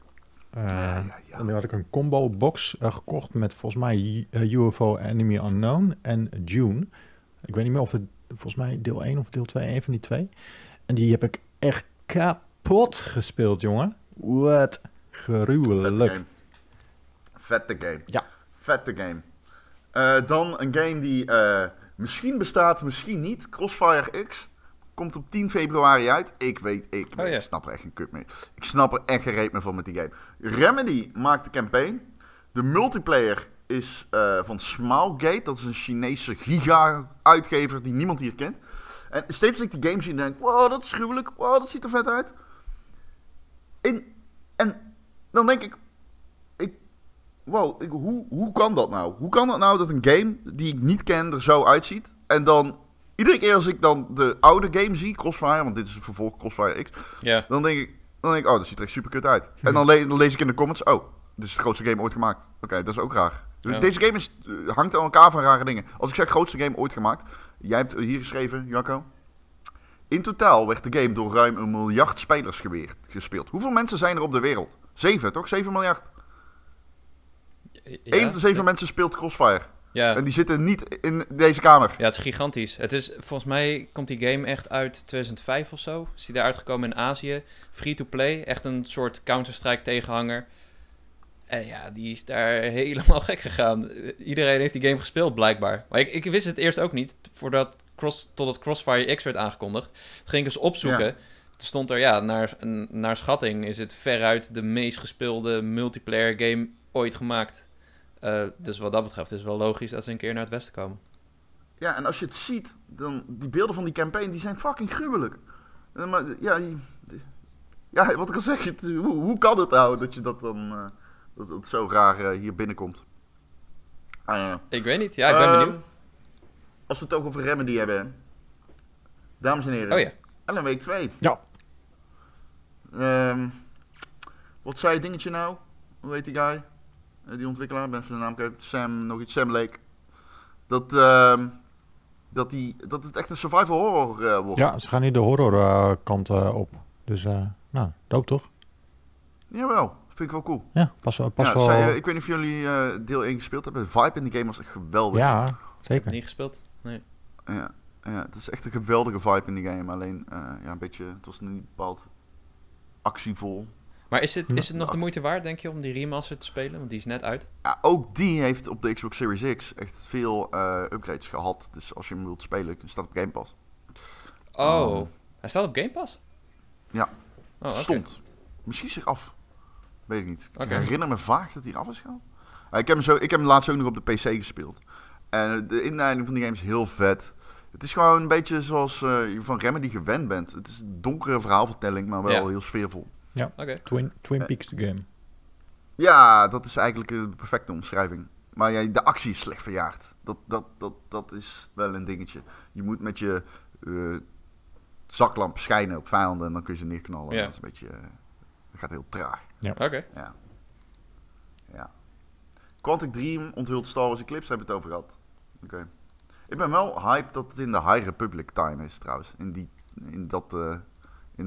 En dan had ik een combo box gekocht met volgens mij UFO Enemy Unknown en Dune. Ik weet niet meer of het volgens mij deel 1 of deel 2, een van die twee. En die heb ik echt kapot gespeeld, jongen. Wat gruwelijk. Vette game. Ja. Vette game. Dan een game die misschien bestaat, misschien niet. Crossfire X. Komt op 10 februari uit. Ik snap er echt geen kut mee. Ik snap er echt geen reet meer van met die game. Remedy maakt de campaign. De multiplayer is van Smilegate. Dat is een Chinese giga-uitgever die niemand hier kent. En steeds als ik die game zie en denk, wow, dat is gruwelijk. Wow, dat ziet er vet uit. En dan denk ik, hoe kan dat nou? Hoe kan dat nou dat een game die ik niet ken er zo uitziet? En dan, iedere keer als ik dan de oude game zie, Crossfire, want dit is het vervolg Crossfire X, yeah, dan denk ik, oh, dat ziet er echt super kut uit. En dan lees ik in de comments, oh, dit is het grootste game ooit gemaakt. Oké, dat is ook raar. Ja. Deze game hangt aan elkaar van rare dingen. Als ik zeg grootste game ooit gemaakt, jij hebt hier geschreven, Jacco. In totaal werd de game door ruim 1 miljard spelers gespeeld. Hoeveel mensen zijn er op de wereld? 7, toch? 7 miljard. Ja, 1 op de 7 mensen speelt Crossfire. Ja. En die zitten niet in deze kamer. Ja, het is gigantisch. Het is, volgens mij komt die game echt uit 2005 of zo. Is die daar uitgekomen in Azië. Free-to-play. Echt een soort Counter-Strike tegenhanger. En ja, die is daar helemaal gek gegaan. Iedereen heeft die game gespeeld, blijkbaar. Maar ik wist het eerst ook niet. Totdat Crossfire X werd aangekondigd. Toen ging ik eens opzoeken. Ja. Toen stond er, naar schatting is het veruit de meest gespeelde multiplayer game ooit gemaakt. Dus wat dat betreft is het wel logisch dat ze een keer naar het westen komen. Ja, en als je het ziet, dan die beelden van die campaign, die zijn fucking gruwelijk. Maar ja, wat ik al zeg, hoe kan het nou dat je dat dan dat het zo raar hier binnenkomt? Ik weet niet, ja, ik ben benieuwd. Als we het ook over Remedy hebben, dames en heren. Oh ja. Ellen Week 2. Ja. Wat zei het dingetje nou? Hoe heet die guy? Die ontwikkelaar, ben van de naam kwijt, Sam Lake. Dat het echt een survival horror wordt. Ja, ze gaan hier de horror kant op. Dus, nou, dope toch? Jawel, vind ik wel cool. Ja, pas wel. Zij, ik weet niet of jullie deel 1 gespeeld hebben. De vibe in die game was echt geweldig. Ja, zeker. Ik heb niet gespeeld, nee. Ja, het is echt een geweldige vibe in die game. Alleen, een beetje, het was niet bepaald actievol. Maar is het nog de moeite waard, denk je, om die remaster te spelen? Want die is net uit. Ja, ook die heeft op de Xbox Series X echt veel upgrades gehad. Dus als je hem wilt spelen, staat op Game Pass. Oh, hij staat op Game Pass? Ja, stond. Misschien zich af. Weet ik niet. Ik herinner me vaag dat hij af is gehaald. Ik heb hem laatst ook nog op de PC gespeeld. En de inleiding van die game is heel vet. Het is gewoon een beetje zoals je van Remedy gewend bent. Het is een donkere verhaalvertelling, maar wel heel sfeervol. Ja, Twin Peaks the game. Ja, dat is eigenlijk de perfecte omschrijving. Maar de actie is slecht verjaard. Dat is wel een dingetje. Je moet met je zaklamp schijnen op vijanden en dan kun je ze neerknallen. Ja. Dat is een beetje, dat gaat heel traag. Ja. Oké. Ja. Quantic Dream onthult Star Wars Eclipse, hebben we het over gehad. Oké. Ik ben wel hyped dat het in de High Republic time is trouwens. In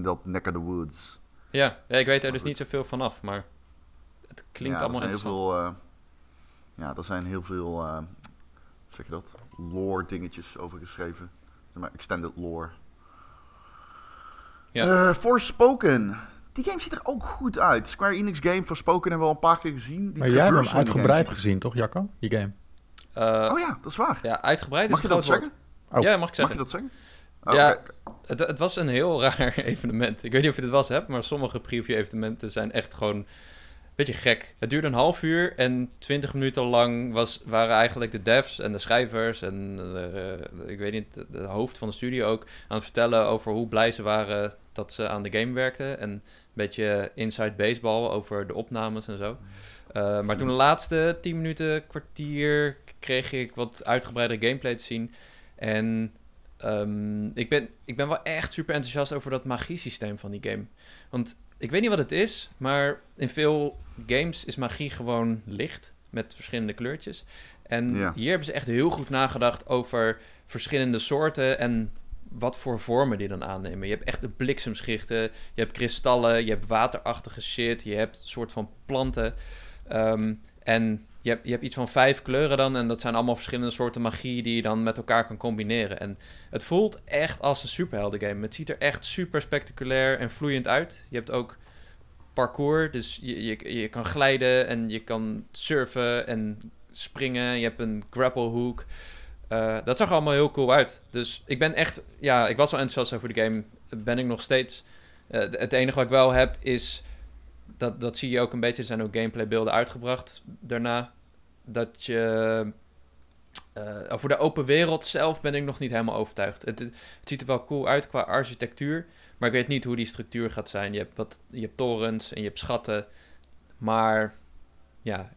dat neck of the woods. Ja, ik weet er dus niet zoveel vanaf, maar het klinkt allemaal interessant. Er zijn heel veel, zeg je dat, lore dingetjes over geschreven. Zeg maar extended lore. Ja. Forspoken. Die game ziet er ook goed uit. Square Enix game Forspoken hebben we al een paar keer gezien. Maar jij hebt hem uitgebreid gezien, toch, Jacco? Die game. Dat is waar. Ja, uitgebreid is groot woord. Oh. Ja, mag ik zeggen. Mag je dat zeggen? Oh, ja, het was een heel raar evenement. Ik weet niet of je het was hebt, maar sommige preview-evenementen zijn echt gewoon beetje gek. Het duurde een half uur en 20 minuten lang waren eigenlijk de devs en de schrijvers en ik weet niet, de hoofd van de studio ook aan het vertellen over hoe blij ze waren dat ze aan de game werkten. En een beetje inside baseball over de opnames en zo. Maar toen de laatste 10 minuten, kwartier, kreeg ik wat uitgebreidere gameplay te zien. En ik ben wel echt super enthousiast over dat magiesysteem van die game. Want ik weet niet wat het is, maar in veel games is magie gewoon licht met verschillende kleurtjes. En hier hebben ze echt heel goed nagedacht over verschillende soorten en wat voor vormen die dan aannemen. Je hebt echt de bliksemschichten, je hebt kristallen, je hebt waterachtige shit, je hebt een soort van planten. En je hebt iets van 5 kleuren dan en dat zijn allemaal verschillende soorten magie die je dan met elkaar kan combineren. En het voelt echt als een superheldengame. Het ziet er echt super spectaculair en vloeiend uit. Je hebt ook parcours, dus je kan glijden en je kan surfen en springen. Je hebt een grapple hook. Dat zag er allemaal heel cool uit. Dus ik ben echt, ja, ik was al enthousiast over de game. Ben ik nog steeds. Het enige wat ik wel heb is, dat zie je ook een beetje, er zijn ook gameplaybeelden uitgebracht daarna. Dat je, over de open wereld zelf ben ik nog niet helemaal overtuigd. Het ziet er wel cool uit qua architectuur, maar ik weet niet hoe die structuur gaat zijn. Je hebt torens en je hebt schatten, maar ja,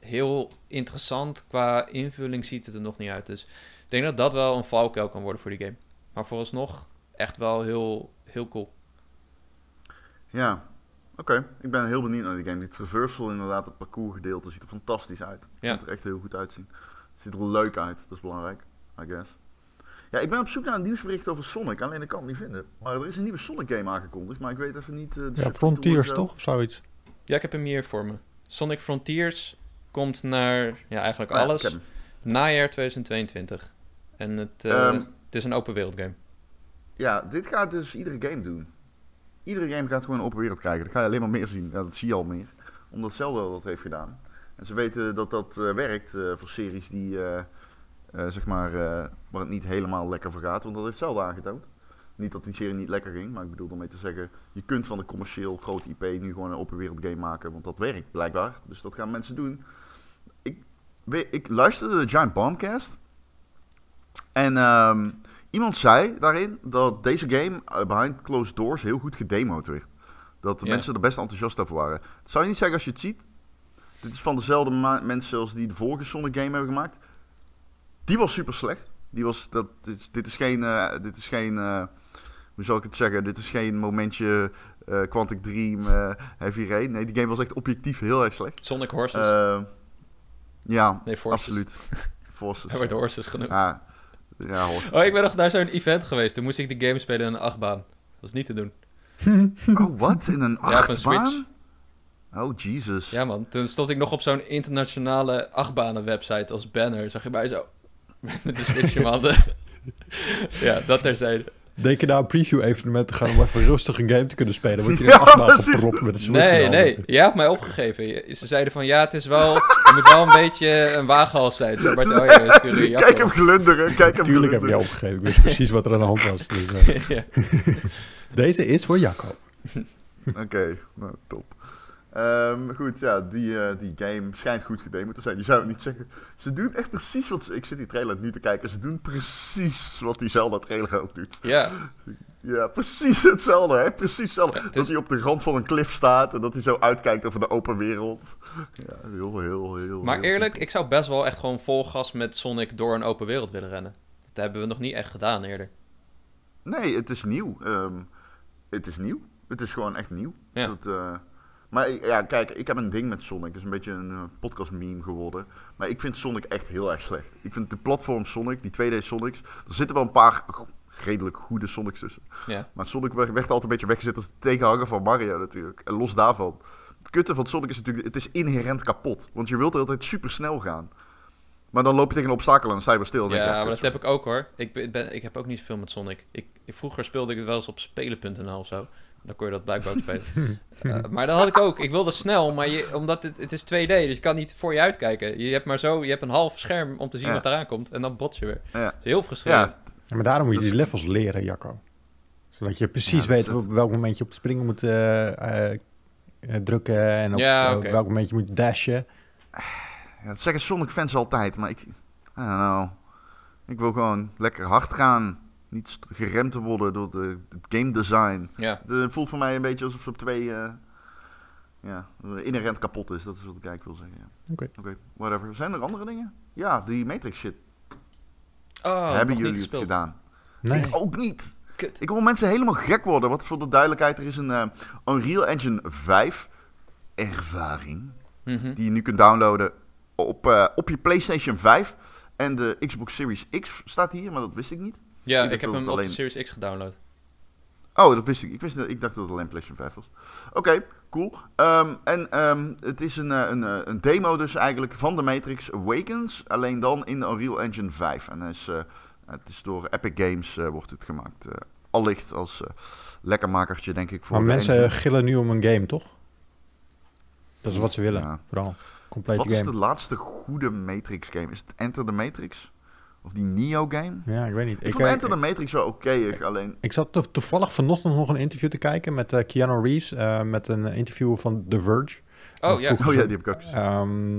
heel interessant qua invulling ziet het er nog niet uit. Dus ik denk dat dat wel een valkuil kan worden voor die game. Maar vooralsnog echt wel heel, heel cool. Ja, oké. Ik ben heel benieuwd naar die game. Die traversal, inderdaad, het parcoursgedeelte ziet er fantastisch uit. Het ziet er echt heel goed uitzien. Het ziet er leuk uit, dat is belangrijk, I guess. Ja, ik ben op zoek naar een nieuwsbericht over Sonic, alleen ik kan het niet vinden. Maar er is een nieuwe Sonic game aangekondigd, maar ik weet even niet... Frontiers toch, of zoiets? Ja, ik heb hem hier voor me. Sonic Frontiers komt naar, eigenlijk alles, najaar 2022. En het is een open wereld game. Ja, dit gaat dus iedere game doen. Iedere game gaat gewoon een open wereld krijgen. Dan ga je alleen maar meer zien. Ja, dat zie je al meer. Omdat Zelda dat heeft gedaan. En ze weten dat dat werkt voor series die, waar het niet helemaal lekker voor gaat. Want dat heeft Zelda aangetoond. Niet dat die serie niet lekker ging, maar ik bedoel daarmee te zeggen... je kunt van de commercieel grote IP nu gewoon een open wereld game maken. Want dat werkt blijkbaar. Dus dat gaan mensen doen. Ik luisterde de Giant Bombcast. En... iemand zei daarin dat deze game behind closed doors heel goed gedemoed werd. Dat de mensen er best enthousiast over waren. Dat zou je niet zeggen als je het ziet. Dit is van dezelfde mensen als die de vorige Sonic game hebben gemaakt. Die was super slecht. Hoe zal ik het zeggen? Dit is geen momentje Quantic Dream, Heavy Rain. Nee, die game was echt objectief heel erg slecht. Sonic Horses. Forces. Absoluut. Forces. Hij werd Horses genoemd. Ja, ik ben nog naar zo'n event geweest. Toen moest ik de game spelen in een achtbaan. Dat was niet te doen. Oh, wat? In een achtbaan? Ja, van Switch. Oh, Jesus. Ja, man. Toen stond ik nog op zo'n internationale achtbanen-website als banner. Zag je mij zo... met de Switch in mijn handen. Ja, dat terzijde. Denk je nou een preview-evenement te gaan om even rustig een game te kunnen spelen? Word je in een achtbaan gepropt met de Switch? Nee. Jij hebt mij opgegeven. Ze zeiden van, het is wel... Je moet wel een beetje een waaghals zijn. Zo, Bart, kijk hem glunderen. Tuurlijk heb ik jou opgegeven. Ik wist precies wat er aan de hand was. Dus, ja. Deze is voor Jacco. Oké, nou top. Goed, die game schijnt goed gedemoed te zijn. Die zou ik niet zeggen. Ze doen echt precies wat... Ik zit die trailer nu te kijken. Ze doen precies wat die Zelda trailer ook doet. Ja. Ja, precies hetzelfde, hè? Precies hetzelfde. Ja, dat hij op de rand van een klif staat en dat hij zo uitkijkt over de open wereld. Ja, heel... Maar heel eerlijk, cool. Ik zou best wel echt gewoon vol gas met Sonic door een open wereld willen rennen. Dat hebben we nog niet echt gedaan eerder. Nee, het is nieuw. Het is gewoon echt nieuw. Ja. Kijk, ik heb een ding met Sonic. Het is een beetje een podcast-meme geworden. Maar ik vind Sonic echt heel erg slecht. Ik vind de platform Sonic, die 2D Sonics, er zitten wel een paar... redelijk goede Sonics tussen. Ja. Maar Sonic werd altijd een beetje weggezet als de tegenhanger van Mario natuurlijk. En los daarvan. Het kutte van Sonic is natuurlijk... Het is inherent kapot. Want je wilt er altijd supersnel gaan. Maar dan loop je tegen een obstakel en dan sta je maar stil. Ja, maar dat heb ik ook hoor. Ik heb ook niet zoveel met Sonic. Vroeger speelde ik het wel eens op spelen.nl of zo. Dan kon je dat blijkbaar ook spelen. Maar dat had ik ook. Ik wilde snel, maar omdat het is 2D, dus je kan niet voor je uitkijken. Je hebt een half scherm om te zien wat eraan komt. En dan bots je weer. Ja. Dat is heel frustrerend. Ja. Ja, maar daarom moet je die levels leren, Jacco. Zodat je precies weet op welk moment je op het springen moet drukken en op, op welk moment je moet dashen. Ja, dat zeggen sommige fans altijd, maar ik... I don't know. Ik wil gewoon lekker hard gaan. Niet geremd te worden door het game design. Ja. Het voelt voor mij een beetje alsof ze op twee... inherent kapot is. Dat is wat ik eigenlijk wil zeggen. Ja. Oké, whatever. Zijn er andere dingen? Ja, die Matrix shit. Oh, hebben jullie het gedaan? Nee. Ik ook niet. Kut. Ik wil mensen helemaal gek worden. Wat voor de duidelijkheid, er is een Unreal Engine 5 ervaring. Mm-hmm. Die je nu kunt downloaden op je PlayStation 5. En de Xbox Series X staat hier, maar dat wist ik niet. Ja, ik heb hem alleen... op de Series X gedownload. Oh, dat wist ik. Ik dacht dat het alleen PlayStation 5 was. Oké, cool. Het is een demo dus eigenlijk van de Matrix Awakens. Alleen dan in Unreal Engine 5. En het is door Epic Games wordt het gemaakt. Allicht als lekkermakertje, denk ik. Voor maar de mensen engine. Gillen nu om een game, toch? Dat is wat ze willen, vooral. Complete wat game. Is de laatste goede Matrix game? Is het Enter the Matrix? Of die Neo-game? Ja, ik weet niet. Ik vond Enter the Matrix wel oké, alleen... Ik zat toevallig vanochtend nog een interview te kijken met Keanu Reeves. Met een interview van The Verge. Oh ja, die heb ik ook gezien.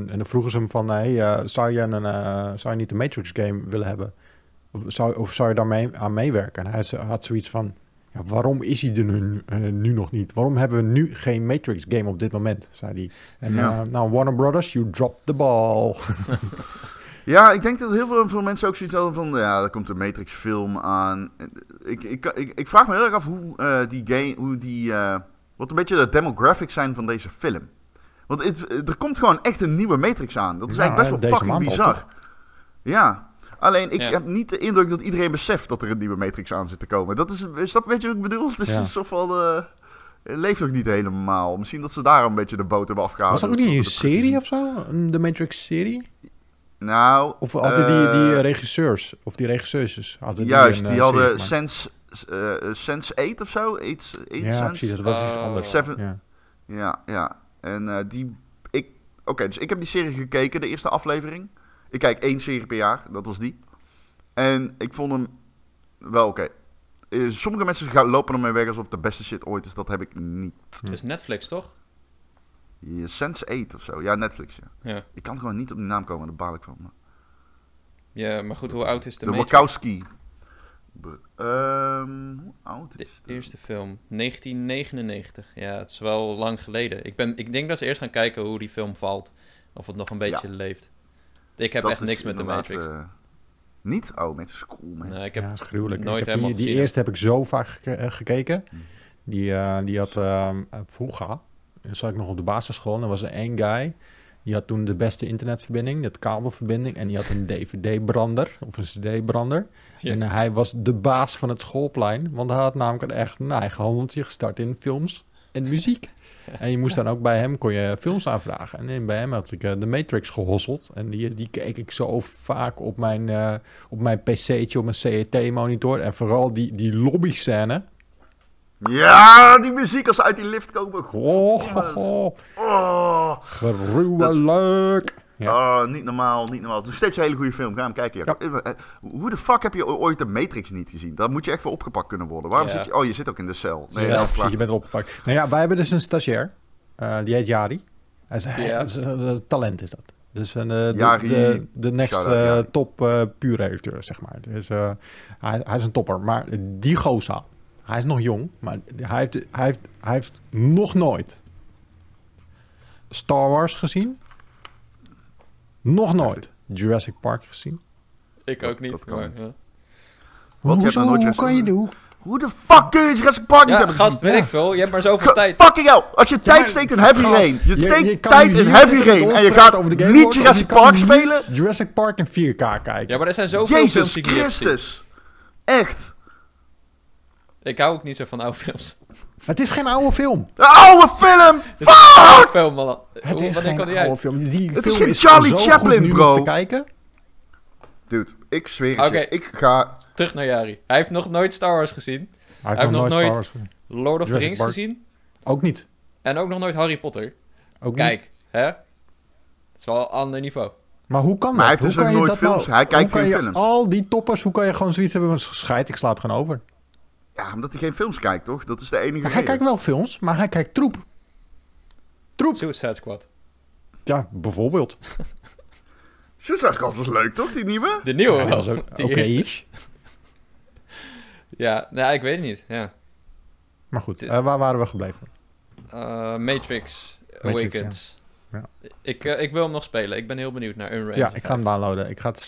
En dan vroegen ze hem van... Hey, zou je niet de Matrix-game willen hebben? Of zou je daar aan meewerken? En hij had zoiets van... Ja, waarom is hij er nu nog niet? Waarom hebben we nu geen Matrix-game op dit moment? Zei hij. En Warner Brothers, you dropped the ball. Ja, ik denk dat heel veel mensen ook zoiets hadden van... Ja, daar komt een Matrix-film aan. Ik vraag me heel erg af wat een beetje de demographics zijn van deze film. Want er komt gewoon echt een nieuwe Matrix aan. Dat is eigenlijk best wel fucking bizar. Toch? Ja. Alleen, ik heb niet de indruk dat iedereen beseft dat er een nieuwe Matrix aan zit te komen. Is dat een beetje wat ik bedoel? Het is alsof leeft nog niet helemaal. Misschien dat ze daar een beetje de boot hebben afgehouden. Was dat ook niet een serie of zo? De Matrix-serie? Nou... Of hadden die regisseurs? Of die regisseuses? Die hadden Sense8 of zo? Eight Sense? Precies. Dat was iets anders. Ja. En dus ik heb die serie gekeken, de eerste aflevering. Ik kijk 1 serie per jaar, dat was die. En ik vond hem wel oké. Sommige mensen lopen ermee weg alsof het de beste shit ooit is. Dat heb ik niet. Het is Netflix, toch? Ja, Sense8 of zo. Ja, Netflix, ja. Ik kan gewoon niet op de naam komen, daar baal ik van. Maar... Ja, maar goed, hoe oud is de Matrix? Wachowski. Hoe oud is de eerste film? 1999. Ja, het is wel lang geleden. Ik denk dat ze eerst gaan kijken hoe die film valt. Of het nog een beetje leeft. Ik heb dat echt niks met de Matrix. Niet? Oh, met school, man. Nee, ik heb het gruwelijk. Nooit helemaal gezien. Die eerste heb ik zo vaak gekeken. Die had vroeger, zat ik nog op de basisschool, en er was er één guy. Die had toen de beste internetverbinding, dat kabelverbinding. En die had een DVD-brander, of een CD-brander. Ja. En hij was de baas van het schoolplein. Want hij had namelijk echt een eigen handeltje gestart in films en muziek. En je moest dan ook bij hem, kon je films aanvragen. En bij hem had ik de Matrix gehosseld. En die keek ik zo vaak op mijn pc'tje, op mijn CRT-monitor. En vooral die lobby-scène. Ja, die muziek als ze uit die lift komen. Gruwelijk. Ja. Niet normaal. Het is steeds een hele goede film. Ga hem kijken. Ja. Hoe de fuck heb je ooit de Matrix niet gezien? Daar moet je echt voor opgepakt kunnen worden. Waarom zit je... Oh, je zit ook in de cel. Nee, je bent opgepakt. Nou ja, wij hebben dus een stagiair. Die heet Jari. Hij is talent, is dat. Dus de next top puurredacteur, zeg maar. Dus, hij is een topper. Maar die gozer, hij is nog jong. Maar hij heeft nog nooit Star Wars gezien. Nog nooit Jurassic Park gezien. Ik ook niet. Hoe de fuck kun je Jurassic Park niet hebben gezien? Weet ik veel. Je hebt maar zoveel tijd. Fucking hell. Als je tijd steekt in Heavy Rain. Je steekt tijd in Heavy Rain. En je gaat niet Jurassic Park spelen. Jurassic Park in 4K kijken. Ja, maar er zijn zoveel films die ik niet heb gezien. Jezus Christus. Echt. Ik hou ook niet zo van oude films. Het is geen oude film. De oude film! Fuck! Het is geen oude film. Het is geen Charlie Chaplin, bro. Te kijken. Dude, ik zweer het je. Ik ga... Terug naar Jari. Hij heeft nog nooit Star Wars gezien. Hij heeft nog nooit Lord of the Rings gezien. Ook niet. En ook nog nooit Harry Potter. Ook niet. Kijk, hè? Het is wel een ander niveau. Maar hoe kan dat? Hij heeft dus ook nooit films. Hij kijkt geen films. Al die toppers, hoe kan je gewoon zoiets hebben van scheid? Ik sla het gewoon over. Ja, omdat hij geen films kijkt, toch? Dat is de enige reden. Hij kijkt wel films, maar hij kijkt troep. troep. Suicide Squad. Ja, bijvoorbeeld. Suicide Squad was leuk, toch? Die nieuwe? De nieuwe ja, was ook. Oké. Ja, nou, ik weet het niet. Ja. Maar goed, waar waren we gebleven? Matrix Awakens. Ja. Ja. Ik wil hem nog spelen. Ik ben heel benieuwd naar Unreal Engine 5. Ik ga hem downloaden. Ik ga het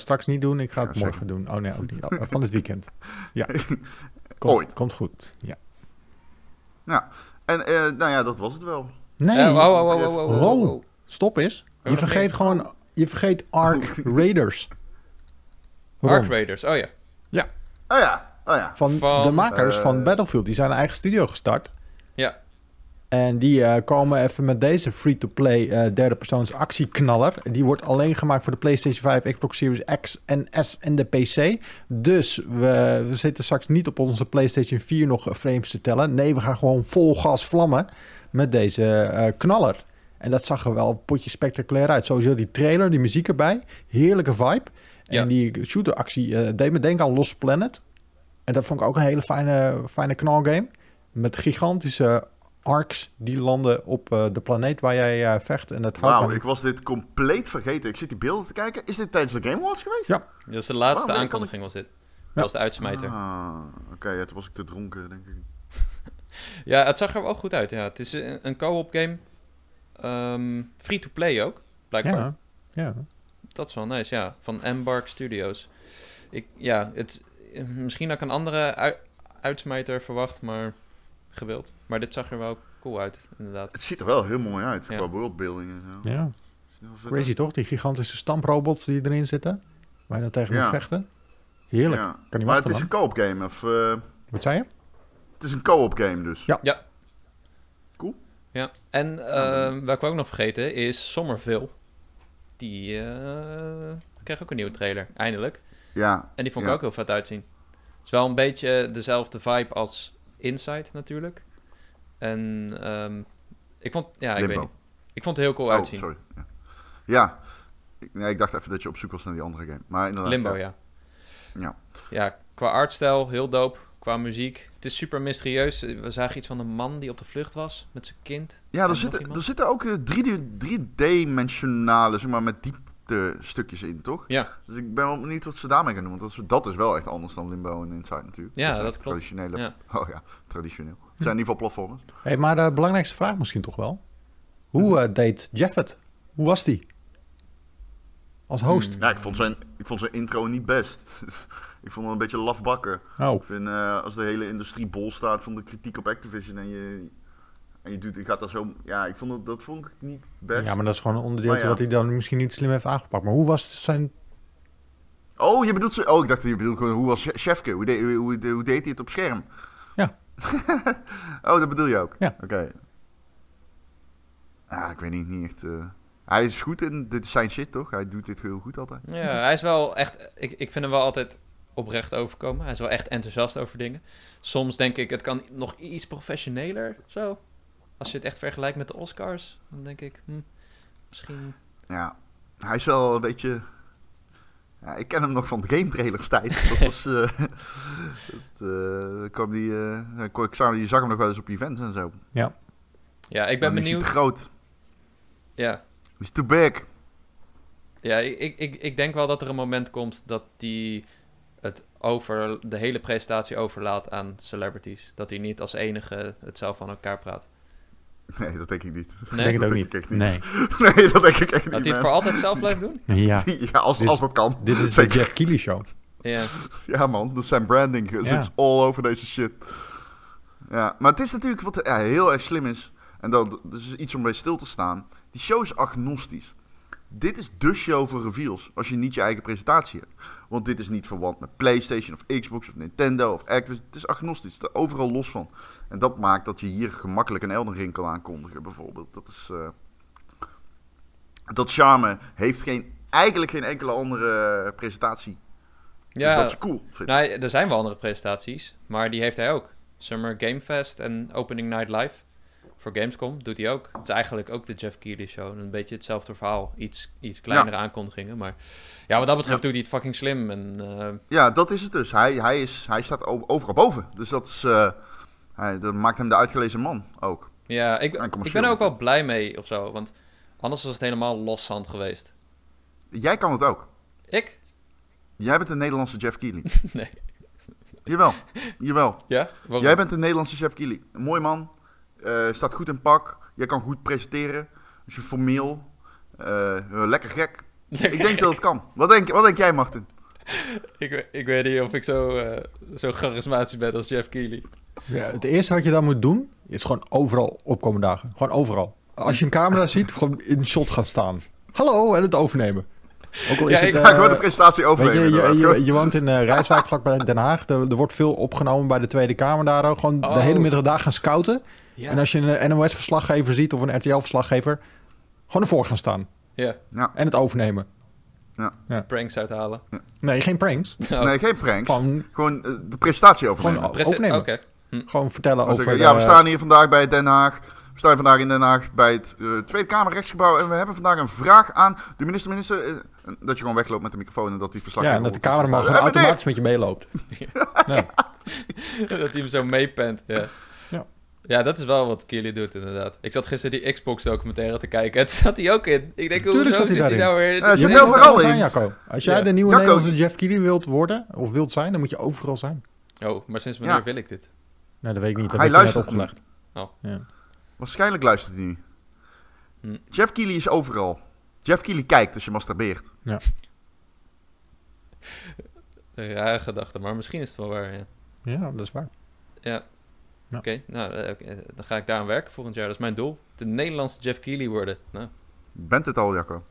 straks niet doen. Ik ga het morgen doen. Oh nee, ook niet. Van het weekend. Ja. Komt goed. Ja. Nou, en nou ja, dat was het wel. Nee. Wow. Stop eens. Je vergeet gewoon... Je vergeet Ark Raiders. Ark Raiders, oh ja. Ja. Oh ja. Van de makers van Battlefield. Die zijn een eigen studio gestart. Ja. En die komen even met deze free-to-play derde-persoons actieknaller. Die wordt alleen gemaakt voor de PlayStation 5, Xbox Series X en S en de PC. Dus we zitten straks niet op onze PlayStation 4 nog frames te tellen. Nee, we gaan gewoon vol gas vlammen met deze knaller. En dat zag er wel een potje spectaculair uit. Sowieso die trailer, die muziek erbij. Heerlijke vibe. Ja. En die shooteractie deed me denken aan Lost Planet. En dat vond ik ook een hele fijne knalgame. Met gigantische arcs die landen op de planeet waar jij vecht. En dat houdt ik was dit compleet vergeten. Ik zit die beelden te kijken. Is dit tijdens de Game Awards geweest? Ja. Dat is de laatste aankondiging was dit. Dat was de uitsmijter. Ah, Oké, ja, toen was ik te dronken, denk ik. Ja, het zag er wel goed uit. Ja. Het is een co-op game. Free-to-play ook, blijkbaar. Ja. Dat is wel nice, ja. Van Embark Studios. Misschien had ik een andere uitsmijter verwacht, maar gewild. Maar dit zag er wel cool uit, inderdaad. Het ziet er wel heel mooi uit, qua worldbuilding en zo. Ja. Crazy toch, die gigantische stamprobots die erin zitten. Waar je dan tegen moet vechten. Heerlijk. Ja. Kan niet maar het is een co-op game, of... Wat zei je? Het is een co-op game dus. Ja. Cool. Ja, en wat ik ook nog vergeten is Somerville. Die kreeg ook een nieuwe trailer, eindelijk. Ja. En die vond ik ook heel vet uitzien. Het is wel een beetje dezelfde vibe als Inside natuurlijk. En ik vond... Ja, ik weet niet. Ik vond het heel cool uitzien. Sorry. Ja. Ik dacht even dat je op zoek was naar die andere game. Maar inderdaad... Limbo, ja. Qua artstijl, heel dope. Qua muziek. Het is super mysterieus. We zagen iets van een man die op de vlucht was met zijn kind. Ja, er zitten ook 3D-dimensionale, zeg maar, met diepte stukjes in, toch? Ja. Dus ik ben wel benieuwd wat ze daarmee gaan doen. Want dat is wel echt anders dan Limbo en Inside natuurlijk. Ja, dat klopt. Traditionele... Ja. Oh ja, traditioneel. Het zijn in ieder geval platformers. Hey, maar de belangrijkste vraag misschien toch wel. Hoe deed Jeff het? Hoe was die? Als host. Ja, ik vond zijn intro niet best. Ik vond hem een beetje lafbakken. Oh. Ik vind, als de hele industrie bol staat van de kritiek op Activision en je gaat daar zo... Ja, dat vond ik niet best. Ja, maar dat is gewoon een onderdeeltje wat hij dan misschien niet slim heeft aangepakt. Maar hoe was zijn... Oh, je bedoelt... Oh, ik dacht dat je bedoelt gewoon, hoe was Chefke? Hoe deed hij het op scherm? Ja. Oh, dat bedoel je ook? Ja. Oké. Ah, ik weet niet echt... Hij is goed in... Dit is zijn shit, toch? Hij doet dit heel goed altijd. Ja, hij is wel echt... Ik vind hem wel altijd... oprecht overkomen. Hij is wel echt enthousiast over dingen. Soms denk ik, het kan nog iets professioneler, zo. Als je het echt vergelijkt met de Oscars, dan denk ik, misschien... Ja, hij is wel een beetje... Ja, ik ken hem nog van de game trailers tijd. Dat was... je zag hem nog wel eens op events en zo. Ja. Ja, ik ben benieuwd. Hij is te groot. Ja. He's too big. Ja, ik denk wel dat er een moment komt dat die... het over de hele presentatie overlaat aan celebrities. Dat hij niet als enige het zelf van elkaar praat. Nee, dat denk ik niet. Nee, denk ik ook niet. Nee, dat denk ik echt niet. Dat hij het voor altijd zelf blijft doen? Ja, als dat kan. Dit is de Jeff Keighley show. Ja. Ja man, dat zijn branding. Het zit all over deze shit. Ja, maar het is natuurlijk wat heel erg slim is. En dat is iets om bij stil te staan. Die show is agnostisch. Dit is de show voor reveals, als je niet je eigen presentatie hebt. Want dit is niet verwant met PlayStation of Xbox of Nintendo of Activision. Het is agnostisch, het is er overal los van. En dat maakt dat je hier gemakkelijk een Elden Ring kan aankondigen, bijvoorbeeld. Dat is... Dat charme heeft eigenlijk geen enkele andere presentatie. Ja, dus dat is cool. Nou, er zijn wel andere presentaties, maar die heeft hij ook. Summer Game Fest en Opening Night Live. Voor Gamescom doet hij ook. Het is eigenlijk ook de Jeff Keighley show. Een beetje hetzelfde verhaal. Iets kleinere aankondigingen. Maar ja, wat dat betreft doet hij het fucking slim. En, Ja, dat is het dus. Hij staat overal boven. Dus dat maakt hem de uitgelezen man ook. Ja, ik ben er ook wel blij mee of zo, want anders was het helemaal loszand geweest. Jij kan het ook. Ik? Jij bent de Nederlandse Jeff Keighley. Nee. Jawel. Ja? Waarom? Jij bent de Nederlandse Jeff Keighley. Een mooi man, staat goed in pak, jij kan goed presenteren, dus je formeel, lekker gek. Ik denk dat het kan. Wat denk jij, Martin? Ik weet niet of ik zo charismatisch ben als Jeff Keighley. Ja, het eerste wat je dan moet doen, is gewoon overal opkomen dagen. Gewoon overal. Als je een camera ziet, gewoon in shot gaan staan. Hallo, en het overnemen. Ook al is ik ga gewoon de presentatie overnemen. Je woont in Rijswijk, vlakbij Den Haag. Er wordt veel opgenomen bij de Tweede Kamer daar ook. Gewoon de hele middag daar gaan scouten. Ja. En als je een NOS-verslaggever ziet of een RTL-verslaggever, gewoon ervoor gaan staan. Yeah. Ja. En het overnemen. Ja. Pranks uithalen. Ja. Nee, geen pranks. Oh. Nee, geen pranks. Gewoon de presentatie overnemen. Gewoon overnemen. Okay. Gewoon vertellen over... Ja, we staan hier vandaag bij Den Haag. We staan vandaag in Den Haag bij het Tweede Kamer Rechtsgebouw. En we hebben vandaag een vraag aan de minister. Dat je gewoon wegloopt met de microfoon en dat die verslag... Ja, en dat de cameraman gewoon automatisch met je meeloopt. Ja. Dat hij hem zo meepent. Ja. Ja, dat is wel wat Keighley doet, inderdaad. Ik zat gisteren die Xbox-documentaire te kijken. Het zat hij ook in. Ik denk, hoezo zit hij nou weer in? Hij zit heel vooral in. Jacco. Als jij de nieuwe Nederlandse Jeff Keighley wilt worden, of wilt zijn, dan moet je overal zijn. Oh, maar sinds wanneer wil ik dit? Nou, dat weet ik niet. Dat hij luistert opgelegd. Oh. Ja. Waarschijnlijk luistert hij niet. Jeff Keighley is overal. Jeff Keighley kijkt als je masturbeert. Ja. Rare gedachte, maar misschien is het wel waar. Ja dat is waar. Ja. Ja. Oké, dan ga ik daar aan werken volgend jaar. Dat is mijn doel. De Nederlandse Jeff Keighley worden. Nou. Bent het al, Jacco?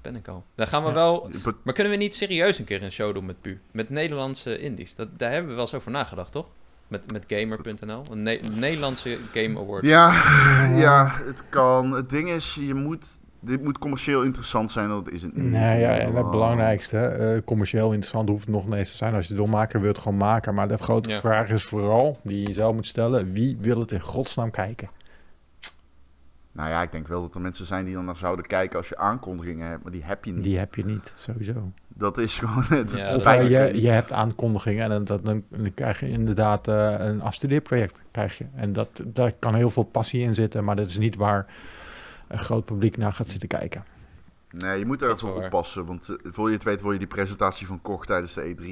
Ben ik al. Dan gaan we wel... Maar kunnen we niet serieus een keer een show doen met Pu? Met Nederlandse indies. Daar hebben we wel eens over nagedacht, toch? Met Gamer.nl. Een Nederlandse Game Award. Ja, het kan. Het ding is, dit moet commercieel interessant zijn. Dat is het niet. Nee, en het belangrijkste. Commercieel interessant hoeft het nog niet eens te zijn. Als je het wil maken, wil je het gewoon maken. Maar de grote vraag is vooral, die je zelf moet stellen. Wie wil het in godsnaam kijken? Nou ja, ik denk wel dat er mensen zijn die dan naar zouden kijken als je aankondigingen hebt. Maar die heb je niet. Sowieso. Dat is gewoon... je hebt aankondigingen en dan krijg je inderdaad een afstudeerproject. Krijg je. En daar kan heel veel passie in zitten, maar dat is niet waar een groot publiek naar gaat zitten kijken. Nee, je moet er even op passen, want voor je het weet, wil je die presentatie van Koch tijdens de E3.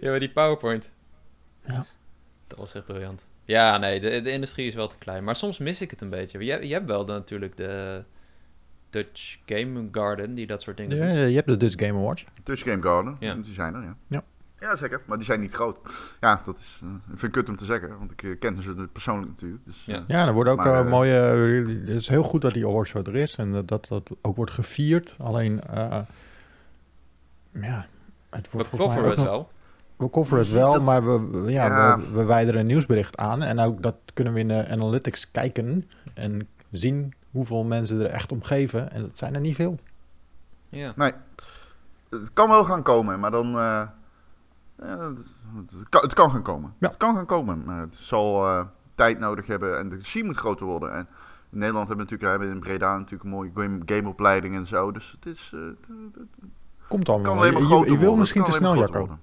Ja, maar die PowerPoint. Ja. Dat was echt briljant. Ja, nee, de industrie is wel te klein, maar soms mis ik het een beetje. Je hebt wel natuurlijk de Dutch Game Garden, die dat soort dingen doet. Ja, je hebt de Dutch Game Awards. Dutch Game Garden, die zijn er, ja, zeker, maar die zijn niet groot. Ja, dat is, ik vind kut om te zeggen, want ik ken ze persoonlijk natuurlijk. Dus, ja, er worden ook mooie... Het is heel goed dat die awards er is en dat ook wordt gevierd. Alleen, het wordt... We coveren het wel. We coveren het wel, maar we wijden een nieuwsbericht aan. En ook dat kunnen we in de analytics kijken en zien hoeveel mensen er echt om geven. En dat zijn er niet veel. Ja. Nee, het kan wel gaan komen, maar dan... het kan gaan komen. Ja. Het kan gaan komen, maar het zal tijd nodig hebben en de scene moet groter worden. En in Nederland hebben we in Breda natuurlijk een mooie gameopleiding en zo. Dus het is... Komt allemaal. Je wil misschien te snel, Jacco.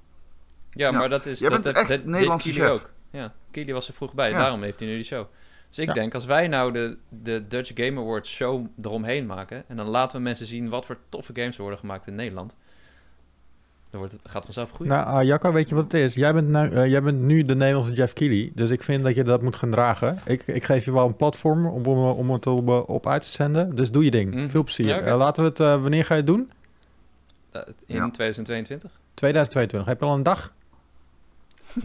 Ja, maar dat is... Jij bent echt Nederlandse chef. Ook. Ja, Keighley was er vroeg bij, daarom heeft hij nu die show. Dus ik denk, als wij nou de Dutch Game Awards show eromheen maken... en dan laten we mensen zien wat voor toffe games worden gemaakt in Nederland... dan gaat het vanzelf goed. Nou, Jacco, weet je wat het is? Jij bent nu de Nederlandse Jeff Keighley... dus ik vind dat je dat moet gaan dragen. Ik geef je wel een platform om het op uit te zenden. Dus doe je ding. Veel plezier. Ja, okay. Laten we het... wanneer ga je het doen? In 2022. 2022. Heb je al een dag?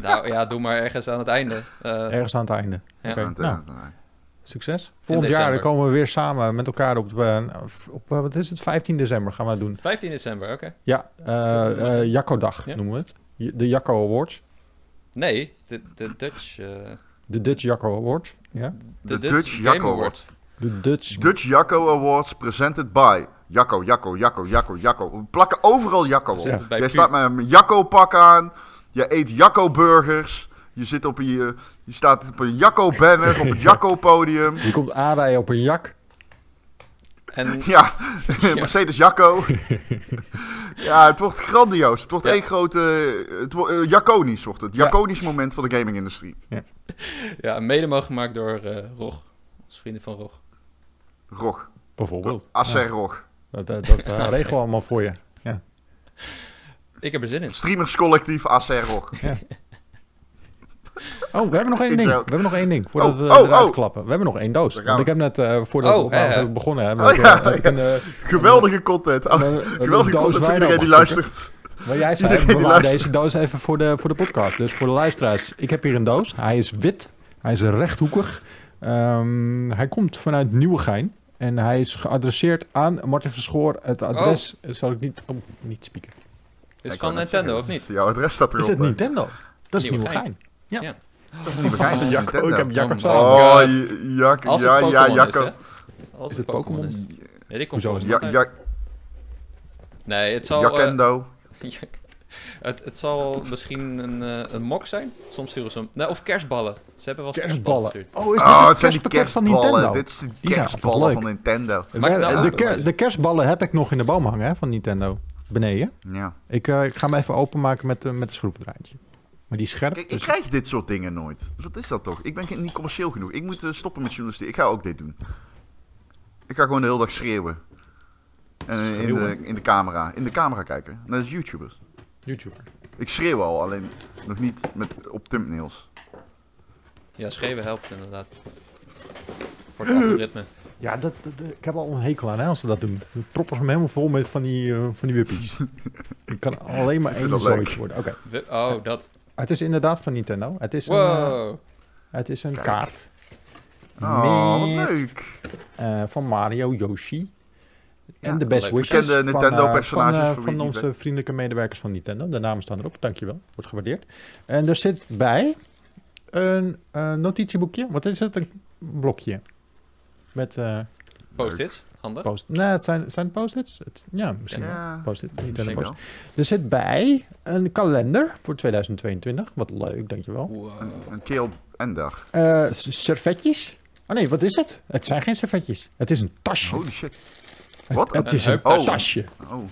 Nou ja, doe maar ergens aan het einde. Ergens aan het einde. Ja. Okay. Nou, succes. Volgend jaar komen we weer samen met elkaar op wat is het? 15 december gaan we het doen. 15 december, oké. Ja, Jacco-dag noemen we het. De Jacco Awards. Nee, de Dutch... De Dutch Jacco Awards, ja. De Dutch Jacco Awards. De Dutch Jacco Awards presented by... Jacco. We plakken overal Jacco op. Jij staat met een Jacco-pak aan... Je eet Jacco-burgers. Je staat op een Jacco-banner, op een Jacco-podium. Je komt aanrijden op een jak. En... Ja, ja. Mercedes Jacco. Ja, het wordt grandioos. Het wordt één grote... Jaconisch wordt het. Jaconisch moment van de gaming-industrie. Ja, ja, mede mogelijk gemaakt door Rog. Als vrienden van Rog. Rog. Bijvoorbeeld. Acer Rog. Dat regelen we allemaal voor je. Ja. Ik heb er zin in. Streamerscollectief Acer Rog. Ja. Oh, we hebben nog één ding. Voordat we eruit klappen. We hebben nog één doos. Want ik heb net, voordat we begonnen hebben... Geweldige content. Geweldige content voor iedereen die luistert. Maar jij zei, we laten deze doos even voor de podcast. Dus voor de luisteraars. Ik heb hier een doos. Hij is wit. Hij is rechthoekig. Hij komt vanuit Nieuwegein. En hij is geadresseerd aan Martijn Verschoor. Het adres zal ik niet... Oh, niet spieken. Is het van Nintendo, of niet? Jouw adres staat erop. Is het Nintendo? Dat is Nieuwegein. Ja. Dat is niet begrijpelijk. Jacco, ik heb Jacco zo. Oh, Jacco. Ja, Jacco. Is het Pokémon? Nee, die komt zo. Nee, het zal... Jackendo. Het zal misschien een mok zijn. Soms sturen ze hem... Nee, of kerstballen. Ze hebben wel kerstballen gestuurd. Oh, is dit het kerstpakket van Nintendo? Dit is de kerstballen van Nintendo. De kerstballen heb ik nog in de boom hangen, hè, van Nintendo. Beneden. Ja. Ik ga hem even openmaken met een schroevendraadje. Maar die scherp... Kijk, ik krijg dit soort dingen nooit. Wat is dat toch? Ik ben niet commercieel genoeg. Ik moet stoppen met journalistiek. Ik ga ook dit doen. Ik ga gewoon de hele dag schreeuwen. En in de camera. In de camera kijken. Dat is YouTubers. Ik schreeuw al, alleen nog niet op thumbnails. Ja, schreeuwen helpt inderdaad. Voor het algoritme. Ja, ik heb al een hekel aan, hè, als ze dat doen. De proppen zijn helemaal vol met van die wippies. Ik kan alleen maar één zoiets worden. Oké. Oh, dat... Het is inderdaad van Nintendo. Het is een kaart. Oh, wat leuk. Van Mario, Yoshi. Ja, en de best wishes van onze vriendelijke medewerkers van Nintendo. De namen staan erop. Dankjewel. Wordt gewaardeerd. En er zit bij een notitieboekje. Wat is het? Een blokje. Met... Post-its? Handen? Nee, het zijn post-its. Ja, misschien post-its. Post. Er zit bij een kalender voor 2022. Wat leuk, dankjewel. Wow. Een keel en dag. Servetjes? Oh nee, wat is het? Het zijn geen servetjes. Het is een tasje. Holy shit. Wat? Het is een tasje. Oh.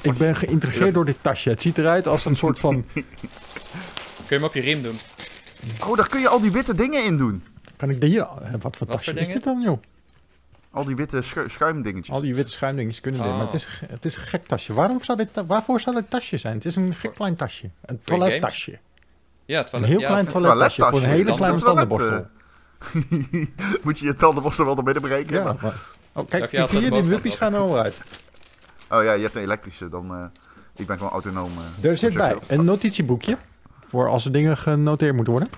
Ik ben geïntrigeerd door dit tasje. Het ziet eruit als een soort van... Kun je hem op je riem doen? Oh, daar kun je al die witte dingen in doen. Kan ik hier... Wat voor tasje is dit dan, joh? Al die witte schuimdingetjes. Al die witte schuimdingetjes kunnen dit. Maar het is een gek tasje. Waarvoor zou dit tasje zijn? Het is een gek klein tasje. Een toilettasje. Ja, toilet, een heel klein toilettasje. Voor een hele kleine tandenborstel. Moet je je tandenborstel wel naar binnen breken? Ja, maar... Oh, kijk, zie je? Die wuppies gaan er al uit. Oh ja, je hebt een elektrische. Dan, ik ben gewoon autonoom. Er zit bij een notitieboekje. Voor als er dingen genoteerd moeten worden.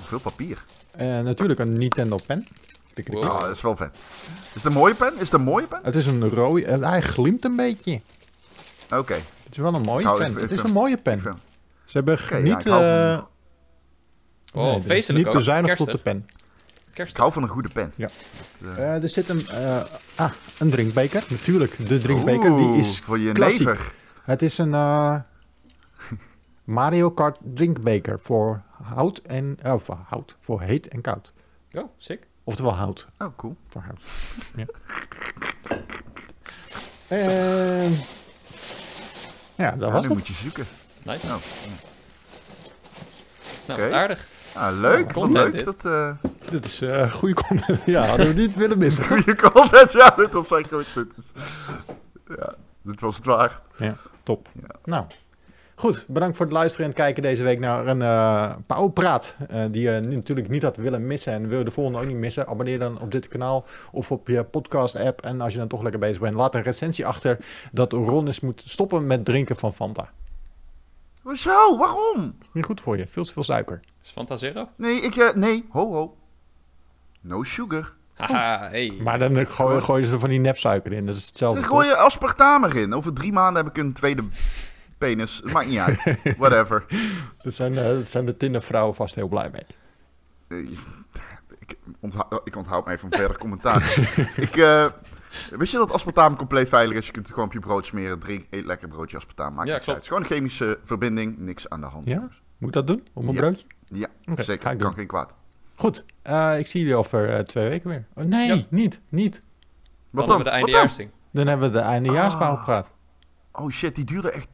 Veel papier. En natuurlijk een Nintendo pen. Wow. Oh, dat is wel vet. Is het een mooie pen? Het is een rode... Hij glimt een beetje. Oké. Okay. Het is wel een mooie pen. Het is een mooie pen. Ze hebben niet... Oh, feestelijk ook. Niet bezuinigd op de pen. Ik hou van een goede pen. Ja. Er zit een drinkbeker. Natuurlijk, de drinkbeker. Oeh, die is voor je klassiek. Lever. Het is een Mario Kart drinkbeker voor hout en... voor heet en koud. Oh, sick. Oftewel hout. Oh, cool. Voor hout. Ja. Dat was het. Nu moet je zoeken. Nice. Oh. Nou, aardig. Ah, leuk. Wat leuk dit. Dit is goede content. Ja, hadden we niet willen missen. Goede content, ja. Dit was echt goed. Dit was het waard. Ja, top. Ja. Nou, goed. Bedankt voor het luisteren en het kijken deze week naar een Pauwpraat. Die je natuurlijk niet had willen missen. En wil je de volgende ook niet missen. Abonneer dan op dit kanaal of op je podcast app. En als je dan toch lekker bezig bent, laat een recensie achter dat Ron eens moet stoppen met drinken van Fanta. Hoezo? Waarom? Dat is niet goed voor je. Veel te veel suiker. Is Fanta Zero? Nee, ho. No sugar. Haha, hey. Maar dan gooi je er van die nepsuiker in. Dat is hetzelfde. Dan gooi je aspartame in. Over 3 maanden heb ik een tweede... penis, het maakt niet uit. Whatever. Dat zijn de Tindervrouwen vast heel blij mee. Ik onthoud me even van verder commentaar. Wist je dat aspartaam compleet veilig is? Je kunt het gewoon op je brood smeren. Drink, eet lekker broodje aspartaam. Maakt niks uit. Het is gewoon een chemische verbinding. Niks aan de hand. Ja? Moet dat doen? Op een broodje? Ja, zeker. Kan geen kwaad. Goed. Ik zie jullie over 2 weken weer. Oh, nee, niet. Wat dan? Dan hebben we de eindejaarspaal gepraat. Oh shit, die duurde echt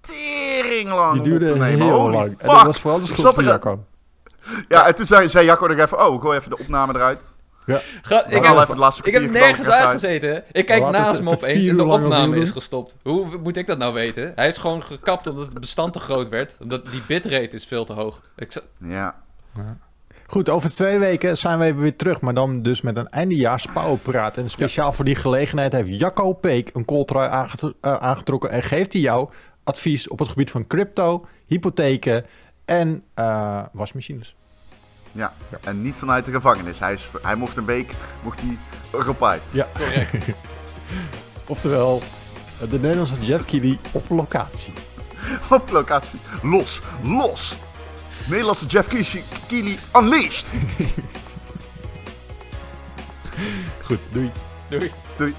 tering lang. Die duurde heel lang. Fuck. En dat was vooral de schuld van Jacco. Ja, en toen zei Jacco nog even, oh, gooi even de opname eruit. Ja. Ik heb nergens uitgezeten. Ik kijk naast me opeens en de opname is gestopt. Hoe moet ik dat nou weten? Hij is gewoon gekapt omdat het bestand te groot werd. Omdat die bitrate is veel te hoog. Ja. Goed, over 2 weken zijn we even weer terug. Maar dan dus met een eindejaarspaal-praat. En speciaal voor die gelegenheid heeft Jacco Peken een kooltrui aangetrokken. En geeft hij jou advies op het gebied van crypto, hypotheken en wasmachines. Ja, en niet vanuit de gevangenis. Hij mocht een week erop uit. Ja, correct. Oftewel, de Nederlandse Jeff Keighley op locatie. Op locatie. Los. Nederlandse Jeff Keighley unleashed. Goed, doei.